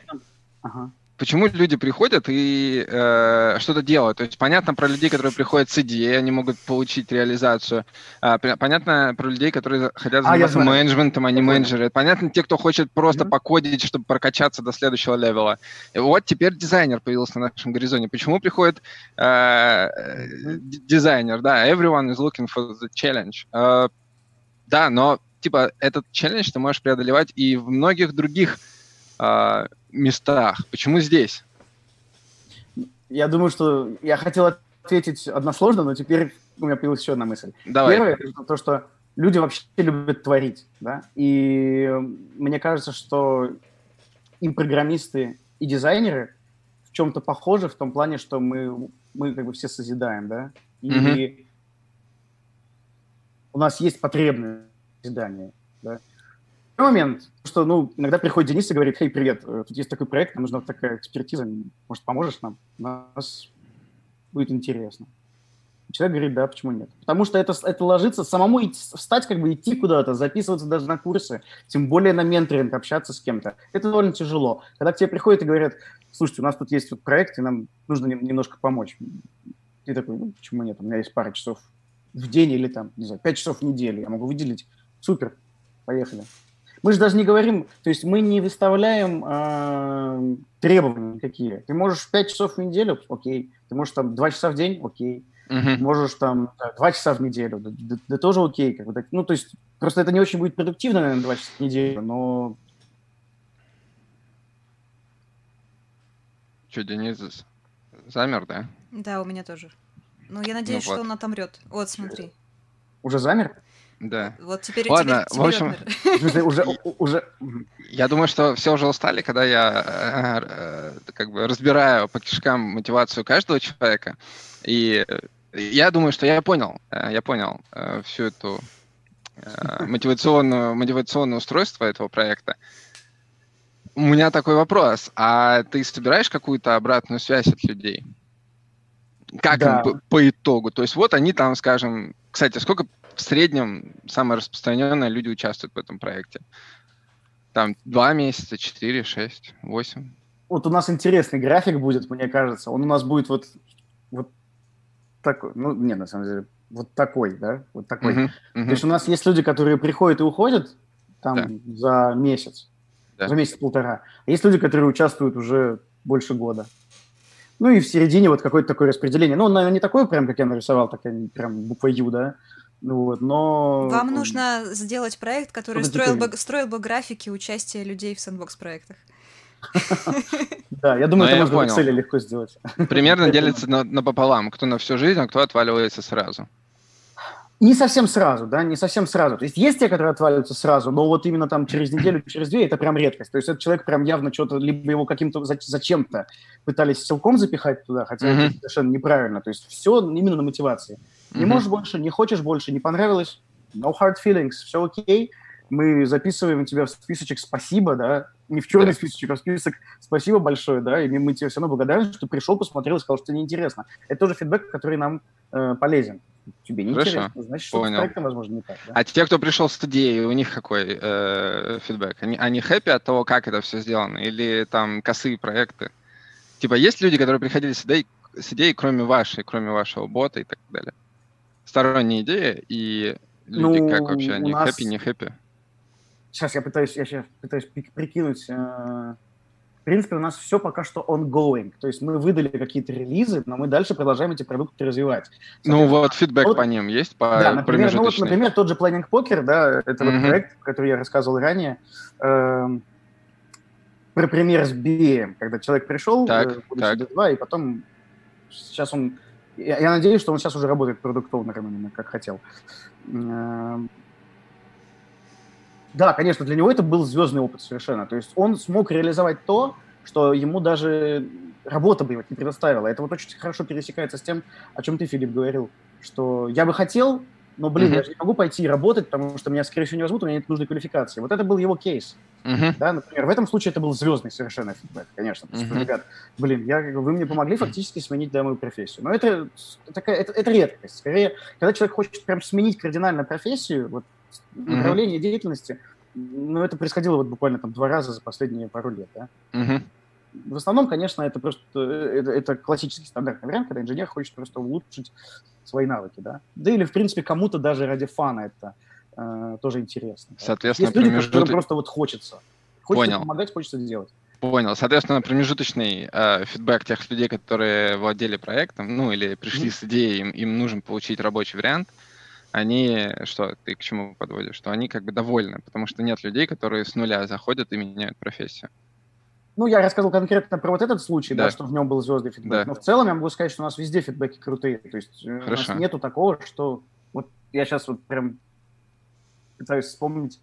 Ага. Почему люди приходят и что-то делают? То есть понятно про людей, которые приходят с идеей, они могут получить реализацию. Понятно про людей, которые хотят заниматься менеджментом, а не менеджеры. Понятно те, кто хочет просто покодить, чтобы прокачаться до следующего левела. И вот теперь дизайнер появился на нашем горизонте. Почему приходит дизайнер? Да, everyone is looking for the challenge. Да, но типа этот челлендж ты можешь преодолевать и в многих других местах. Почему здесь? Я думаю, что я хотел ответить односложно, но теперь у меня появилась еще одна мысль. Давай. Первое, это то, что люди вообще любят творить, да, и мне кажется, что и программисты, и дизайнеры в чем-то похожи в том плане, что мы как бы все созидаем, да, и mm-hmm. у нас есть потребное созидание, да. Момент, что, иногда приходит Денис и говорит, «Хей, привет, тут есть такой проект, нам нужна такая экспертиза, может, поможешь нам? У нас будет интересно». Человек говорит, да, почему нет? Потому что это ложится, самому встать, как бы идти куда-то, записываться даже на курсы, тем более на менторинг, общаться с кем-то. Это довольно тяжело. Когда к тебе приходят и говорят, «Слушайте, у нас тут есть вот проект, и нам нужно немножко помочь». Ты такой, почему нет? У меня есть пара часов в день или, 5 часов в неделю. Я могу выделить. Супер, поехали. Мы же даже не говорим, то есть мы не выставляем требования никакие. Ты можешь 5 часов в неделю, окей. Ты можешь 2 часа в день, окей. Uh-huh. Можешь 2 часа в неделю, да тоже окей. Как бы, то есть просто это не очень будет продуктивно, наверное, 2 часа в неделю, но... Что, Денис замер, да? Да, у меня тоже. Ну, я надеюсь, что он отомрет. Вот, смотри. Уже замер? Да. Вот теперь, ладно, в общем, уже. Я думаю, что все уже устали, когда я как бы разбираю по кишкам мотивацию каждого человека. И я думаю, что я понял всю эту мотивационное устройство этого проекта. У меня такой вопрос. А ты собираешь какую-то обратную связь от людей? Как да. им по итогу? То есть вот они там, скажем... Кстати, сколько... В среднем самое распространенное люди участвуют в этом проекте. Там 2 месяца, 4, 6, 8. Вот у нас интересный график будет, мне кажется. Он у нас будет вот такой. Ну, нет, на самом деле, вот такой, да? Вот такой. Uh-huh, uh-huh. То есть у нас есть люди, которые приходят и уходят там за месяц, за месяц-полтора. А есть люди, которые участвуют уже больше года. Ну и в середине вот какое-то такое распределение. Ну, наверное, не такое прям, как я нарисовал, такая прям буква «Ю», да? Но... Вам нужно сделать проект, который строил бы графики участия людей в сэндбокс-проектах. Да, я думаю, это можно в Excel легко сделать. Примерно делится напополам, кто на всю жизнь, а кто отваливается сразу. Не совсем сразу, да, не совсем сразу. То есть есть те, которые отваливаются сразу, но вот именно там через неделю, через 2 это прям редкость. То есть этот человек прям явно что-то, либо его каким-то зачем-то пытались силком запихать туда, хотя mm-hmm. это совершенно неправильно. То есть все именно на мотивации. Не mm-hmm. можешь больше, не хочешь больше, не понравилось, no hard feelings, все окей. Мы записываем тебя в списочек «Спасибо», да, не в черный списочек, а в список «Спасибо большое», да, и мы тебе все равно благодарны, что ты пришел, посмотрел и сказал, что тебе неинтересно. Это тоже фидбэк, который нам полезен. Тебе неинтересно, значит, понял. Что с проектом, возможно, не так. Да? А те, кто пришел с идеей, у них какой фидбэк? Они хэппи от того, как это все сделано? Или там косые проекты? Типа есть люди, которые приходили сюда и с идеей, кроме вашей, кроме вашего бота и так далее? Сторонняя идея, и люди как вообще, они нас... хэппи, не хэппи? Сейчас я пытаюсь прикинуть. В принципе, у нас все пока что ongoing. То есть мы выдали какие-то релизы, но мы дальше продолжаем эти продукты развивать. Ну вот фидбэк вот, по ним есть, по промежуточной? Ну, вот, например, тот же Planning Poker, да, это вот проект, который я рассказывал ранее, про пример с BM, когда человек пришел в 2, и потом сейчас он... Я надеюсь, что он сейчас уже работает продукт-оунером именно, как хотел. Да, конечно, для него это был звездный опыт совершенно. То есть он смог реализовать то, что ему даже работа бы не предоставила. Это вот очень хорошо пересекается с тем, о чем ты, Филипп, говорил, что я бы хотел, но, блин, я же не могу пойти работать, потому что меня, скорее всего, не возьмут, у меня нет нужной квалификации. Вот это был его кейс. Да, например, в этом случае это был звездный совершенно фидбэк, конечно. Потому что, ребят, блин, вы мне помогли фактически сменить мою профессию. Но это редкость. Скорее, когда человек хочет прям сменить кардинально профессию, вот, направление деятельности, ну, это происходило вот буквально там 2 раза за последние пару лет, да. В основном, конечно, это просто это классический стандартный вариант, когда инженер хочет просто улучшить свои навыки, да. Да или, в принципе, кому-то даже ради фана это тоже интересно. Соответственно, да? Есть люди, которым просто вот хочется Понял. Помогать, хочется делать. Понял. Соответственно, промежуточный фидбэк тех людей, которые владели проектом, ну, или пришли с идеей, им нужно получить рабочий вариант, они, что ты к чему подводишь, что они как бы довольны, потому что нет людей, которые с нуля заходят и меняют профессию. Ну, я рассказывал конкретно про вот этот случай, да, что в нем был звездный фидбэк, но в целом я могу сказать, что у нас везде фидбэки крутые, то есть у нас нету такого, что вот я сейчас вот прям пытаюсь вспомнить.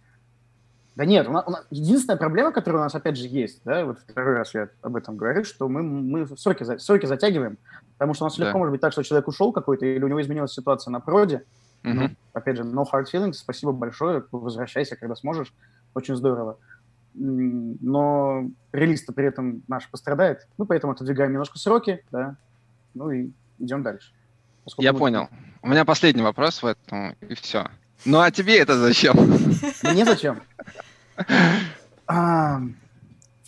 Да нет, у нас единственная проблема, которая у нас опять же есть, да, вот второй раз я об этом говорю, что мы сроки затягиваем, потому что у нас легко может быть так, что человек ушел какой-то или у него изменилась ситуация на проде. Ну, опять же, no hard feelings, спасибо большое, возвращайся, когда сможешь, очень здорово. Но релиз-то при этом наш пострадает, ну, поэтому отодвигаем немножко сроки, да, ну и идем дальше. Я понял. У меня последний вопрос в этом, и все. Ну, а тебе это зачем? Мне зачем?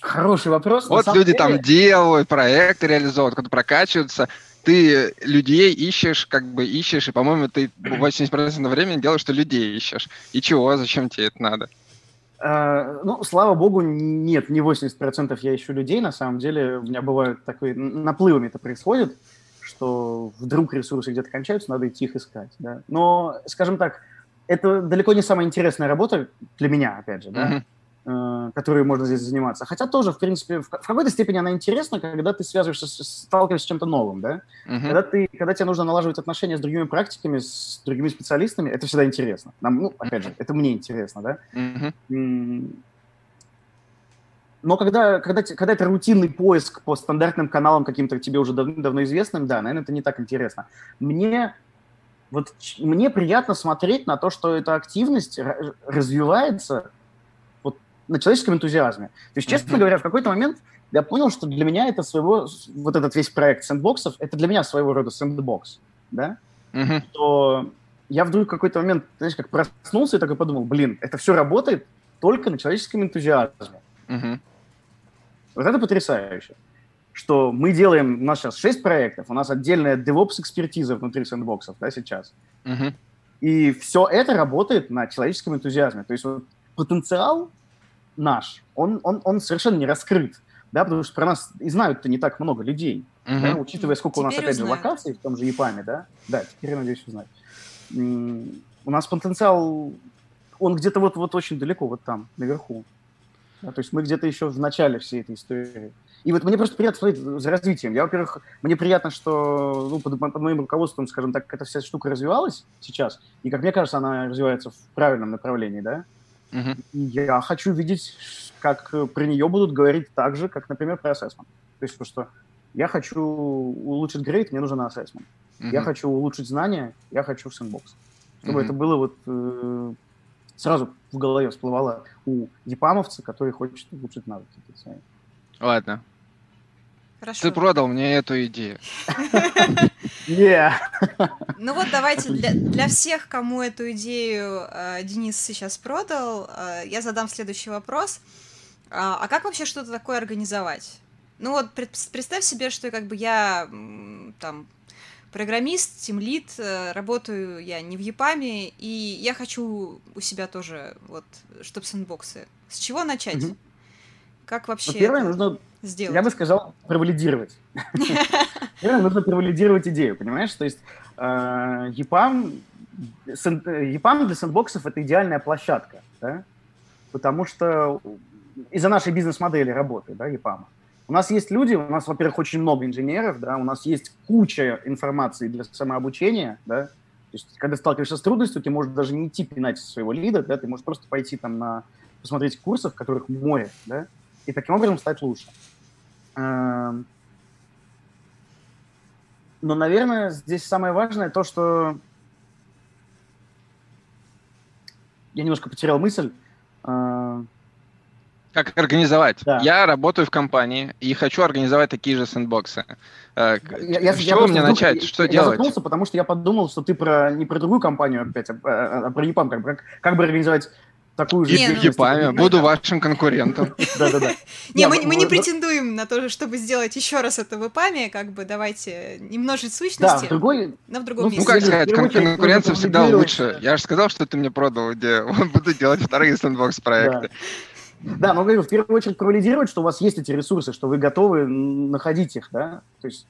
Хороший вопрос. Вот люди там делают, проекты реализовывают, как-то прокачиваются. Ты людей ищешь, и, по-моему, ты 80% времени делаешь, что людей ищешь. И чего? Зачем тебе это надо? Ну, слава богу, нет, не 80% я ищу людей. На самом деле у меня бывают такие... Наплывами это происходит, что вдруг ресурсы где-то кончаются, надо идти их искать. Да? Но, скажем так, это далеко не самая интересная работа для меня, опять же, да? Которой можно здесь заниматься. Хотя тоже, в принципе, в какой-то степени она интересна, когда ты сталкиваешься с чем-то новым, да? Когда тебе нужно налаживать отношения с другими практиками, с другими специалистами, это всегда интересно. Ну, опять же, это мне интересно, да? Но когда это рутинный поиск по стандартным каналам каким-то тебе уже давным-давно известным, да, наверное, это не так интересно. Мне приятно смотреть на то, что эта активность развивается на человеческом энтузиазме. То есть, честно говоря, в какой-то момент я понял, что для меня это вот этот весь проект сэндбоксов, это для меня своего рода сэндбокс, да? Что я вдруг в какой-то момент, знаешь, как проснулся и такой подумал, блин, это все работает только на человеческом энтузиазме. Вот это потрясающе, что мы делаем, у нас сейчас 6 проектов, у нас отдельная DevOps-экспертиза внутри сэндбоксов, да, сейчас. И все это работает на человеческом энтузиазме. То есть вот, потенциал наш, он совершенно не раскрыт, да, потому что про нас и знают-то не так много людей, да, учитывая, сколько теперь у нас, опять же, локаций в том же EPAM, да, теперь, я надеюсь, узнать. У нас потенциал, он где-то вот очень далеко, вот там, наверху, да, то есть мы где-то еще в начале всей этой истории. И вот мне просто приятно смотреть за развитием. Я, во-первых, мне приятно, что под моим руководством, скажем так, эта вся штука развивалась сейчас, и, как мне кажется, она развивается в правильном направлении, да. Я хочу видеть, как про нее будут говорить так же, как, например, про ассессмент. То есть, потому что я хочу улучшить грейд, мне нужен ассессмент. Я хочу улучшить знания, я хочу в сэндбокс. Чтобы это было вот сразу в голове всплывало у епамовца, который хочет улучшить навыки. Ладно. Хорошо. Ты продал мне эту идею. Ну вот давайте для всех, кому эту идею Денис сейчас продал, я задам следующий вопрос. А как вообще что-то такое организовать? Ну вот представь себе, что как бы я там программист, тимлид, работаю я не в EPAM, и я хочу у себя тоже, вот, чтобы сэндбоксы. С чего начать? Mm-hmm. Как вообще первое нужно сделать? Я бы сказал, провалидировать. Первое нужно провалидировать идею, понимаешь? То есть EPAM для сэндбоксов — это идеальная площадка, да? Потому что из-за нашей бизнес-модели работы, да, EPAM. У нас есть люди, у нас, во-первых, очень много инженеров, да, у нас есть куча информации для самообучения, да, то есть, когда сталкиваешься с трудностью, ты можешь даже не идти пинать своего лида, да, ты можешь просто пойти там посмотреть курсов, которых море, да, и таким образом стать лучше. Но, наверное, здесь самое важное то, что... Я немножко потерял мысль. Как организовать? Да. Я работаю в компании и хочу организовать такие же сэндбоксы. С чего мне начать? Что делать? Я заткнулся, потому что я подумал, что ты не про другую компанию опять, а про EPAM. Как бы организовать такую же... EPAM. Буду вашим конкурентом. Да-да-да. Мы не претендуем на то, чтобы сделать еще раз это в EPAM. Как бы давайте немножить сущности, но в другом месте. Ну, как сказать, конкуренция всегда лучше. Я же сказал, что ты мне продал идею. Буду делать вторые сэндбокс-проекты. Да, но говорю, в первую очередь провалидировать, что у вас есть эти ресурсы, что вы готовы находить их, да. То есть,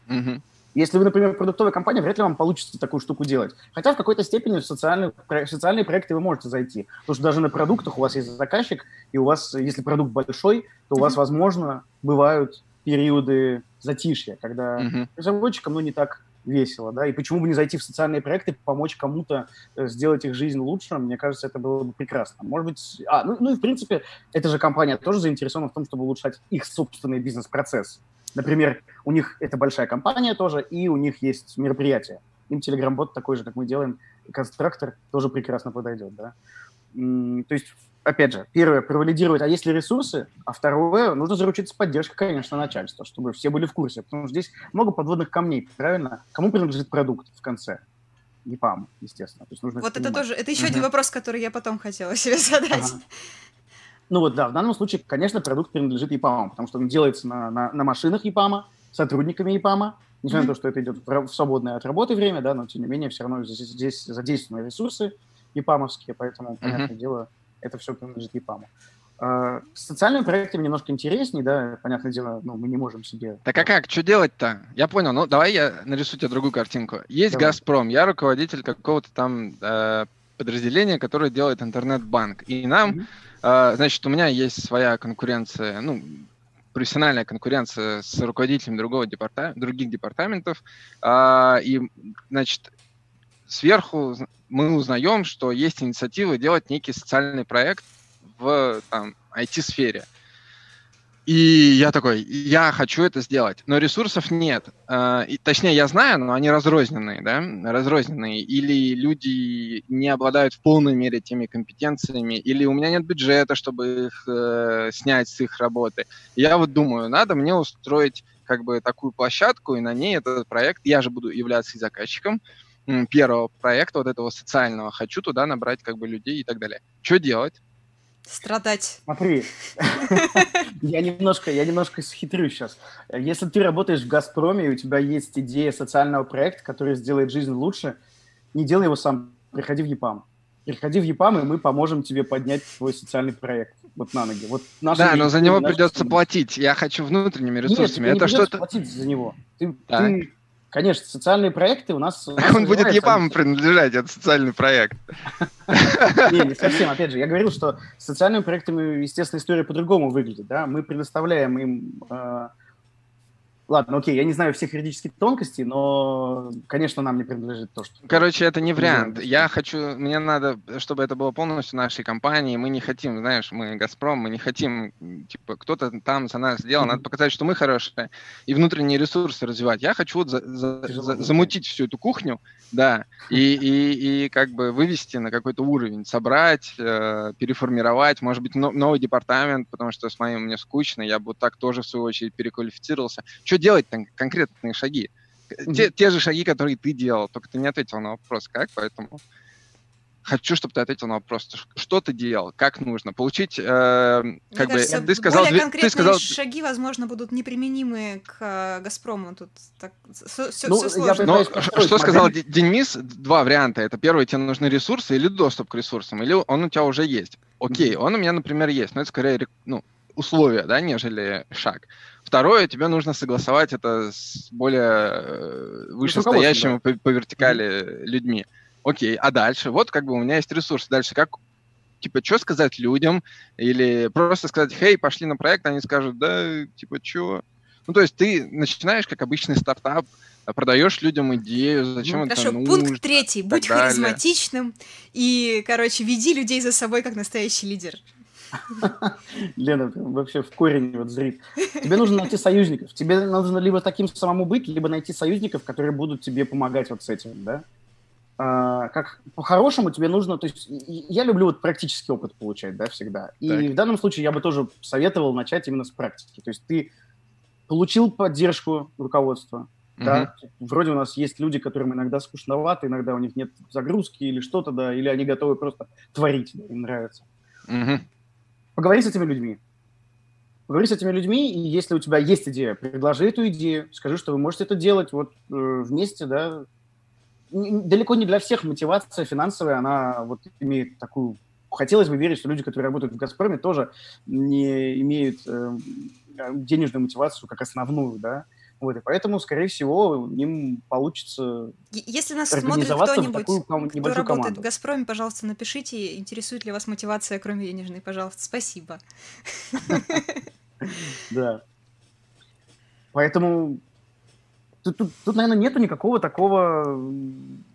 если вы, например, продуктовая компания, вряд ли вам получится такую штуку делать. Хотя в какой-то степени в социальные проекты вы можете зайти. Потому что даже на продуктах у вас есть заказчик, и у вас, если продукт большой, то у вас, возможно, бывают периоды затишья, когда разработчикам, ну, не так весело, да. И почему бы не зайти в социальные проекты, помочь кому-то сделать их жизнь лучше, мне кажется, это было бы прекрасно. Может быть... Ну и, в принципе, эта же компания тоже заинтересована в том, чтобы улучшать их собственный бизнес-процесс. Например, у них это большая компания тоже, и у них есть мероприятие. Им Telegram-бот такой же, как мы делаем, и конструктор тоже прекрасно подойдет, да. То есть, опять же, первое, провалидировать, а есть ли ресурсы, а второе, нужно заручиться поддержкой, конечно, начальства, чтобы все были в курсе, потому что здесь много подводных камней, правильно? Кому принадлежит продукт в конце? EPAM, естественно. То есть нужно вот это тоже, это еще один вопрос, который я потом хотела себе задать. Ну вот, да, в данном случае, конечно, продукт принадлежит EPAM, потому что он делается на машинах EPAM, сотрудниками EPAM, несмотря на то, что это идет в свободное от работы время, да, но, тем не менее, все равно здесь задействованы ресурсы EPAM-овские, поэтому, понятное дело, это все принадлежит EPAM. С социальными проектами немножко интереснее, да, понятное дело, ну, мы не можем себе... Так а как? Что делать-то? Я понял, ну, давай я нарисую тебе другую картинку. Есть «Газпром», я руководитель какого-то там подразделения, которое делает интернет-банк. И нам, значит, у меня есть своя конкуренция, ну, профессиональная конкуренция с руководителем других департаментов. И, значит, сверху... мы узнаем, что есть инициатива делать некий социальный проект в IT-сфере. И я такой, я хочу это сделать, но ресурсов нет. Точнее, я знаю, но они разрозненные, да, разрозненные. Или люди не обладают в полной мере теми компетенциями, или у меня нет бюджета, чтобы их снять с их работы. Я вот думаю, надо мне устроить как бы такую площадку, и на ней этот проект, я же буду являться и заказчиком, первого проекта, вот этого социального. Хочу туда набрать как бы людей и так далее. Что делать? Страдать. Смотри, я немножко схитрю сейчас. Если ты работаешь в «Газпроме», и у тебя есть идея социального проекта, который сделает жизнь лучше, не делай его сам, приходи в EPAM. Приходи в EPAM, и мы поможем тебе поднять твой социальный проект вот на ноги. Вот да, но за него придется платить. Я хочу внутренними ресурсами. Нет, тебе не придется платить за него. Ты конечно, социальные проекты у нас... Он будет EPAM принадлежать, этот социальный проект. Не совсем. Опять же, я говорил, что с социальными проектами, естественно, история по-другому выглядит. Да? Мы предоставляем им... Ладно, окей, я не знаю всех юридических тонкостей, но, конечно, нам не принадлежит то, что... Короче, это не вариант. Я хочу... Мне надо, чтобы это было полностью нашей компании. Мы не хотим, знаешь, мы «Газпром», мы не хотим, типа, кто-то там за нас сделал. Надо показать, что мы хорошие, и внутренние ресурсы развивать. Я хочу вот замутить всю эту кухню, да, и как бы вывести на какой-то уровень, собрать, переформировать, может быть, новый департамент, потому что с моим мне скучно, я бы так тоже, в свою очередь, переквалифицировался. Что делать там, конкретные шаги? Те же шаги, которые ты делал, только ты не ответил на вопрос, как, поэтому... Хочу, чтобы ты ответил на вопрос, что ты делал, как нужно получить, как кажется, бы ты сказал, более конкретные шаги, возможно, будут неприменимы к Газпрому. Тут так, все, ну, все сложно. Но, что сказал Денис? Два варианта. Это первый, тебе нужны ресурсы или доступ к ресурсам, или он у тебя уже есть. Окей, он у меня, например, есть, но это скорее условия, да, нежели шаг. Второе, тебе нужно согласовать это с более вышестоящими по вертикали людьми. Окей, а дальше? Вот как бы у меня есть ресурсы. Дальше как, типа, что сказать людям? Или просто сказать, хей, пошли на проект, они скажут, да, типа, чего? Ну, то есть ты начинаешь, как обычный стартап, продаешь людям идею, зачем это нужно. Хорошо, пункт третий. Будь харизматичным и, короче, веди людей за собой, как настоящий лидер. Лена, вообще в корень вот зрит. Тебе нужно найти союзников. Тебе нужно либо таким самому быть, либо найти союзников, которые будут тебе помогать вот с этим, да? Как по-хорошему тебе нужно, то есть я люблю вот практический опыт получать, да, всегда. И так. В данном случае я бы тоже советовал начать именно с практики. То есть ты получил поддержку руководства, да, вроде у нас есть люди, которым иногда скучновато, иногда у них нет загрузки или что-то, да, или они готовы просто творить, да, им нравится. Поговори с этими людьми. Поговори с этими людьми, и если у тебя есть идея, предложи эту идею, скажи, что вы можете это делать вот вместе, да. Далеко не для всех мотивация финансовая, она вот имеет такую... Хотелось бы верить, что люди, которые работают в «Газпроме», тоже не имеют денежную мотивацию как основную, да. Вот, и поэтому, скорее всего, им получится... Если нас смотрит кто-нибудь, кто работает в «Газпроме», пожалуйста, напишите, интересует ли вас мотивация, кроме денежной, пожалуйста. Спасибо. Да. Поэтому... Тут, наверное, нету никакого такого...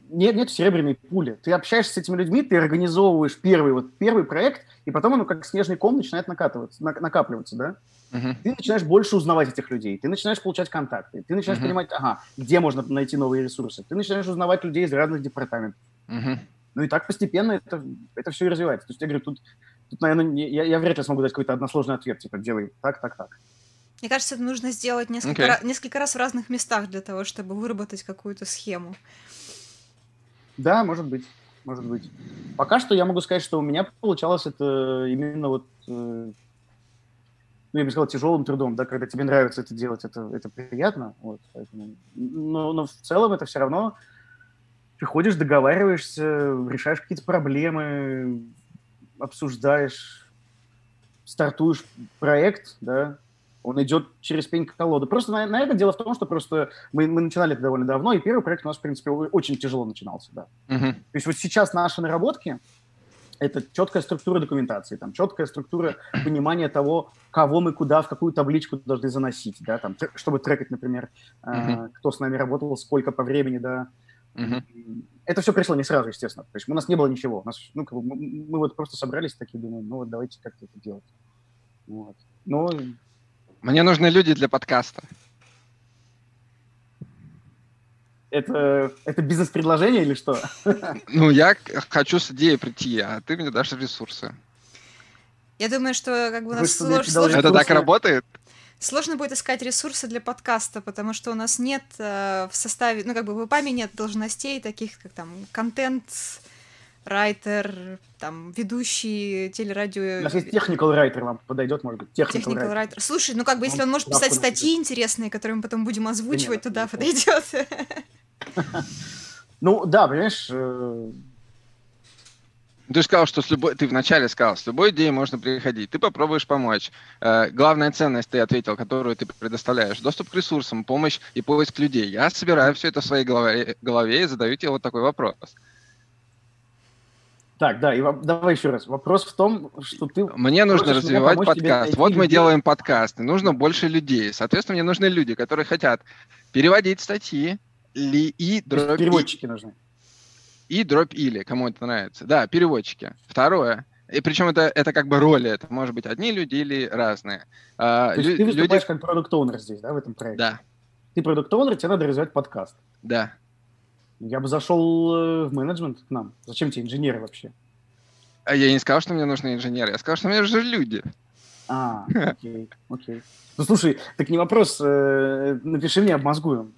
Нет серебряной пули. Ты общаешься с этими людьми, ты организовываешь первый проект, и потом оно как снежный ком начинает накапливаться, да? Ты начинаешь больше узнавать этих людей, ты начинаешь получать контакты, ты начинаешь понимать, где можно найти новые ресурсы, ты начинаешь узнавать людей из разных департаментов. Ну и так постепенно это все и развивается. То есть я говорю, тут наверное, я вряд ли смогу дать какой-то односложный ответ, типа, делай так, так, так. Мне кажется, это нужно сделать несколько раз в разных местах для того, чтобы выработать какую-то схему. Да, может быть. Пока что я могу сказать, что у меня получалось это именно вот, я бы сказал, тяжелым трудом, да, когда тебе нравится это делать, это приятно. Вот, поэтому. Но в целом это все равно ты ходишь, договариваешься, решаешь какие-то проблемы, обсуждаешь, стартуешь проект, да. Он идет через пень-колоду. Просто, наверное, дело в том, что просто мы начинали это довольно давно, и первый проект у нас, в принципе, очень тяжело начинался, да. То есть вот сейчас наши наработки – это четкая структура документации, там, четкая структура понимания того, кого мы куда, в какую табличку должны заносить, да, там, чтобы трекать, например, кто с нами работал, сколько по времени, да. Это все пришло не сразу, естественно. То есть у нас не было ничего. У нас, мы вот просто собрались такие, думаем, ну вот давайте как-то это делать. Вот. Но... Мне нужны люди для подкаста. Это бизнес-предложение или что? Ну, я хочу с идеей прийти, а ты мне дашь ресурсы. Я думаю, что как бы у нас сложно... Это так работает? Сложно будет искать ресурсы для подкаста, потому что у нас нет в составе... Ну, как бы в EPAM нет должностей таких, как там контент... райтер, там, ведущий, телерадио... У нас есть техникал-райтер, вам подойдет, может быть, техникал-райтер. Слушай, ну как бы, если он может писать статьи интересные, которые мы потом будем озвучивать, то да, подойдет. Ну да, понимаешь... Ты сказал, что ты вначале сказал, с любой идеей можно приходить, ты попробуешь помочь. Главная ценность, ты ответил, которую ты предоставляешь, доступ к ресурсам, помощь и поиск людей. Я собираю все это в своей голове и задаю тебе вот такой вопрос. Так, да, и давай еще раз. Вопрос в том, что ты... Мне нужно развивать подкаст. Вот мы делаем подкасты. Нужно больше людей. Соответственно, мне нужны люди, которые хотят переводить статьи и дробь... Переводчики нужны. И дробь или. Кому это нравится. Да, переводчики. Второе. И причем это как бы роли. Это может быть одни люди или разные. То есть ты выступаешь как продукт-оунер здесь, да, в этом проекте? Да. Ты продукт-оунер, тебе надо развивать подкаст. Да. Я бы зашел в менеджмент к нам. Зачем тебе инженеры вообще? А я не сказал, что мне нужны инженеры. Я сказал, что мне же люди. Окей. Ну, слушай, так не вопрос. Напиши мне, обмозгуем.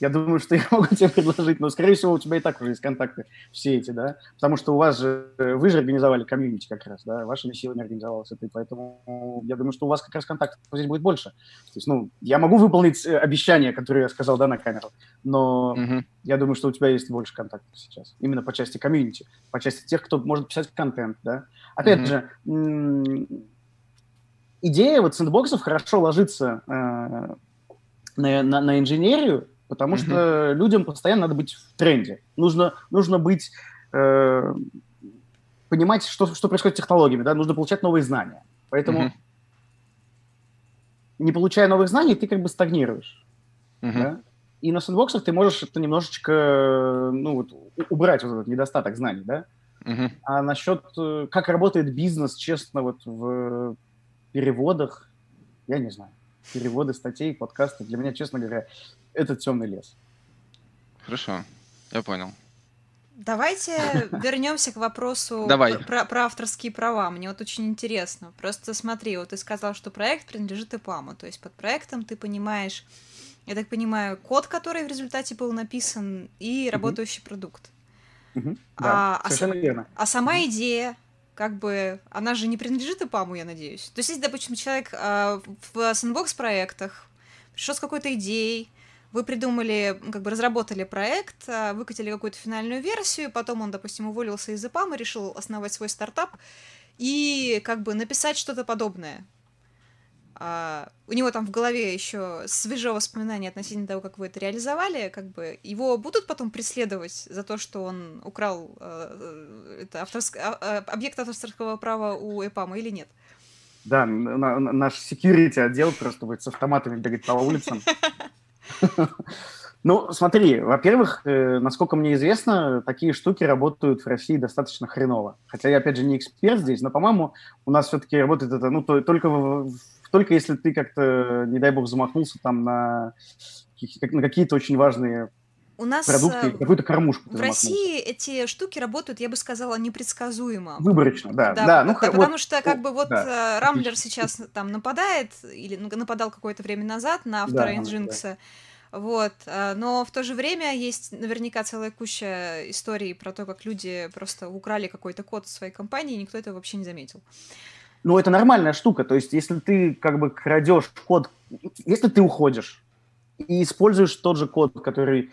я думаю, что я могу тебе предложить, но, скорее всего, у тебя и так уже есть контакты все эти, да, потому что у вас же, вы же организовали комьюнити как раз, да, вашими силами организовалась это, и поэтому я думаю, что у вас как раз контактов здесь будет больше. То есть, ну, я могу выполнить обещание, которое я сказал, да, на камеру, но я думаю, что у тебя есть больше контактов сейчас, именно по части комьюнити, по части тех, кто может писать контент, да. Опять же, идея вот сэндбоксов хорошо ложится на инженерию, потому что людям постоянно надо быть в тренде. Нужно быть, понимать, что происходит с технологиями, да? Нужно получать новые знания. Поэтому, не получая новых знаний, ты как бы стагнируешь. Да? И на сэндбоксах ты можешь это немножечко, ну, вот, убрать вот этот недостаток знаний. Да? А насчет, как работает бизнес, честно, вот в переводах, я не знаю. Переводы статей, подкасты. Для меня, честно говоря, это темный лес. Хорошо, я понял. Давайте вернемся к вопросу про авторские права. Мне вот очень интересно. Просто смотри, вот ты сказал, что проект принадлежит ИПАМу. То есть под проектом ты понимаешь, я так понимаю, код, который в результате был написан, и работающий продукт. Да, совершенно верно. А сама идея, как бы, она же не принадлежит ИПАМу, я надеюсь. То есть, если, допустим, человек в сэндбокс-проектах пришел с какой-то идеей, вы придумали, как бы разработали проект, выкатили какую-то финальную версию, потом он, допустим, уволился из ИПАМа, решил основать свой стартап и, как бы, написать что-то подобное. У него там в голове еще свежее воспоминание относительно того, как вы это реализовали, как бы его будут потом преследовать за то, что он украл объект авторского права у ЭПАМа или нет? Да, наш security отдел просто будет с автоматами бегать по улицам. Ну, смотри, во-первых, насколько мне известно, такие штуки работают в России достаточно хреново. Хотя я, опять же, не эксперт здесь, но, по-моему, у нас все-таки работает это, ну, только если ты как-то, не дай бог, замахнулся там на какие-то очень важные продукты, какую-то кормушку. В России эти штуки работают, я бы сказала, непредсказуемо. Выборочно, да. Ну, потому что, как бы, вот да, Рамблер сейчас там нападает, или нападал какое-то время назад на автора Nginx. Да. Вот, но в то же время есть наверняка целая куча историй про то, как люди просто украли какой-то код своей компании, и никто этого вообще не заметил. Ну, это нормальная штука, то есть если ты как бы крадешь код, если ты уходишь и используешь тот же код, который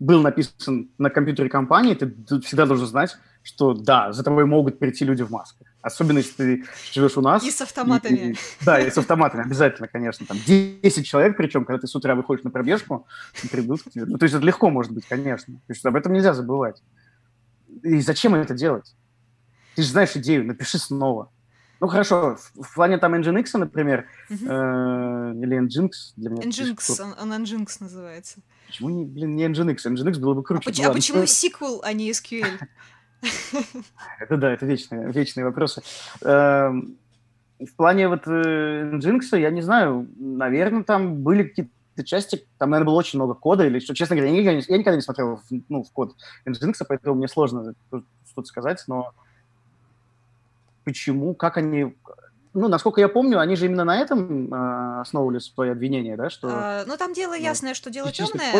был написан на компьютере компании, ты всегда должен знать, что да, за тобой могут прийти люди в масках. Особенно, если ты живешь у нас. И с автоматами. Да, и с автоматами, обязательно, конечно. Там 10 человек, причем, когда ты с утра выходишь на пробежку, придут к тебе. Ну, то есть это легко может быть, конечно. То есть об этом нельзя забывать. И зачем это делать? Ты же знаешь идею, напиши снова. Ну, хорошо, в плане там Nginx, например, или Nginx для меня. Nginx, он Nginx называется. Почему, не Nginx? Nginx было бы круче. А почему SQL, а не SQL? Это да, это вечные вопросы. В плане вот Nginx, я не знаю, наверное, там были какие-то части, там, наверное, было очень много кода, или что, честно говоря, я никогда не смотрел в код Nginx, поэтому мне сложно что-то сказать, но почему, как они... Ну, насколько я помню, они же именно на этом основывали свои обвинения, да? Что, ну, там дело ясное, что дело темное,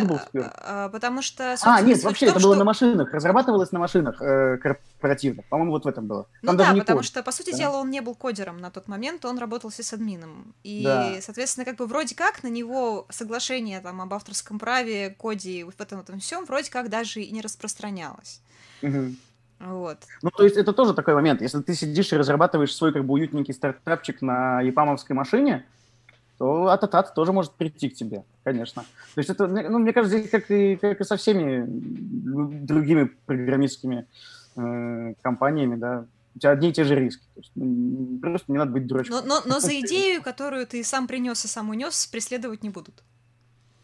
потому что... нет, вообще это было на машинах, разрабатывалось на машинах корпоративных, по-моему, вот в этом было. Там потому что, по сути дела, он не был кодером на тот момент, он работал сисадмином, и, соответственно, как бы вроде как на него соглашение там об авторском праве, коде, в этом всем вроде как даже и не распространялось. Вот. Ну, то есть это тоже такой момент. Если ты сидишь и разрабатываешь свой как бы уютненький стартапчик на епамовской машине, то АТАТ тоже может прийти к тебе, конечно. То есть это, ну, мне кажется, здесь как и со всеми другими программистскими компаниями, да, у тебя одни и те же риски. То есть, ну, просто не надо быть дурачком. Но за идею, которую ты сам принес и сам унес, преследовать не будут.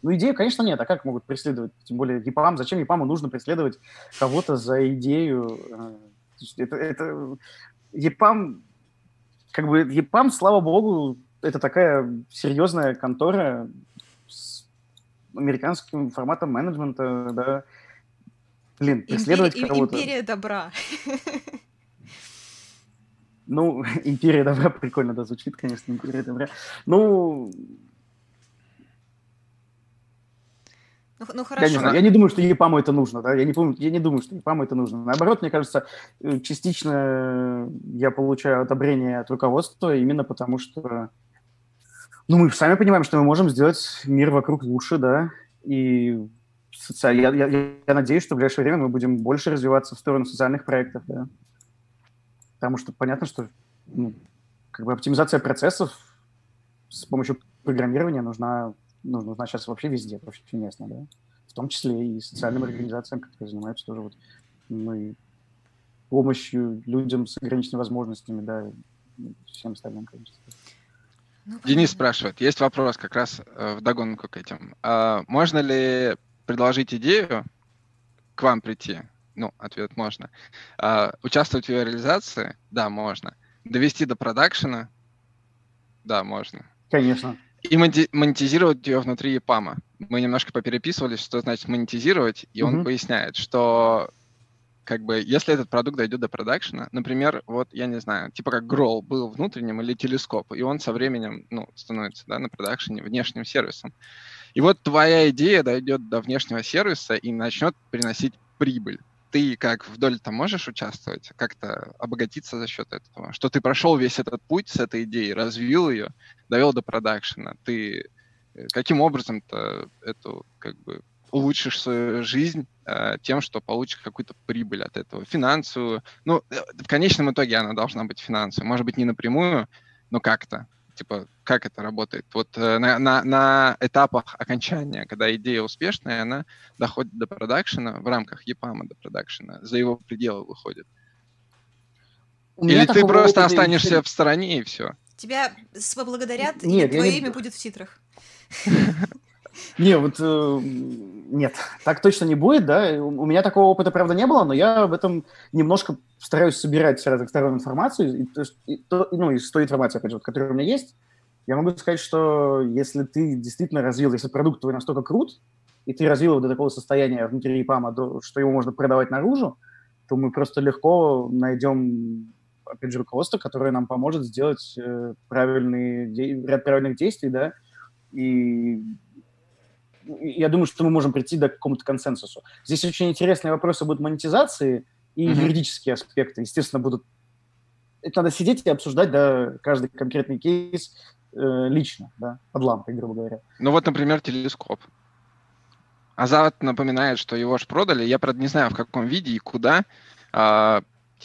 Ну, идею, конечно, нет. А как могут преследовать? Тем более ЕПАМ. Зачем ЕПАМу нужно преследовать кого-то за идею? Это ЕПАМ, как бы ЕПАМ, слава богу, это такая серьезная контора с американским форматом менеджмента, да. Блин, преследовать кого-то. Империя добра. Ну, империя добра прикольно, да, звучит, конечно, империя добра. Ну... Ну хорошо. Я не знаю, я не думаю, что EPAM это нужно, да? Я не думаю, что EPAM это нужно. Наоборот, мне кажется, частично я получаю одобрение от руководства именно потому, что мы сами понимаем, что мы можем сделать мир вокруг лучше, да, и я надеюсь, что в ближайшее время мы будем больше развиваться в сторону социальных проектов, да. Потому что понятно, что оптимизация процессов с помощью программирования нужна сейчас вообще везде, вообще местно, да. В том числе и социальным организациям, которые занимаются тоже помощью людям с ограниченными возможностями, да, и всем остальным, конечно. Денис спрашивает, есть вопрос как раз вдогонку к этим. Можно ли предложить идею к вам прийти? Ответ можно. Участвовать в ее реализации? Да, можно. Довести до продакшена? Да, можно. Конечно. И монетизировать ее внутри EPAM. Мы немножко попереписывались, что значит монетизировать, и он поясняет, что если этот продукт дойдет до продакшена, например, как Grow был внутренним или Telescope, и он со временем, становится, да, на продакшене внешним сервисом. И твоя идея дойдет до внешнего сервиса и начнет приносить прибыль. Ты вдоль там можешь участвовать, как-то обогатиться за счет этого? Что ты прошел весь этот путь с этой идеей, развил ее, довел до продакшена. Ты каким образом-то эту улучшишь свою жизнь тем, что получишь какую-то прибыль от этого, финансовую. В конечном итоге она должна быть финансовой. Может быть, не напрямую, но как-то. Как это работает? На этапах окончания, когда идея успешная, она доходит до продакшена, в рамках EPAM до продакшена, за его пределы выходит. Или ты просто останешься в стороне, и все. Тебя поблагодарят, и твое имя будет в титрах. Нет, так точно не будет, да. У меня такого опыта, правда, не было, но я об этом немножко стараюсь собирать с разных сторон информацию, из той информации, опять же, которая у меня есть. Я могу сказать, что если ты действительно если продукт твой настолько крут, и ты развил его до такого состояния внутри EPAM, что его можно продавать наружу, то мы просто легко найдем, опять же, руководство, которое нам поможет сделать ряд правильных действий, да, и я думаю, что мы можем прийти до какому-то консенсусу. Здесь очень интересные вопросы будут монетизации и юридические аспекты. Естественно, будут... Это надо сидеть и обсуждать, да, каждый конкретный кейс лично, да, под лампой, грубо говоря. Например, Телескоп. Азат напоминает, что его же продали. Я, правда, не знаю, в каком виде и куда.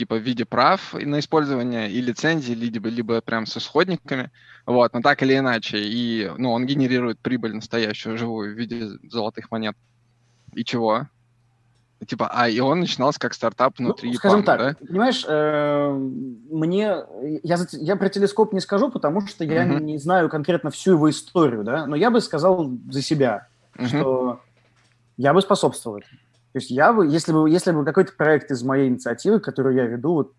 В виде прав на использование и лицензии, либо прям с исходниками, но так или иначе, и, он генерирует прибыль настоящую, живую, в виде золотых монет. И чего? И он начинался как стартап внутри EPAM, скажем так, да? Понимаешь, я про Телескоп не скажу, потому что я не знаю конкретно всю его историю, да, но я бы сказал за себя, что я бы способствовал. То есть если бы какой-то проект из моей инициативы, которую я веду,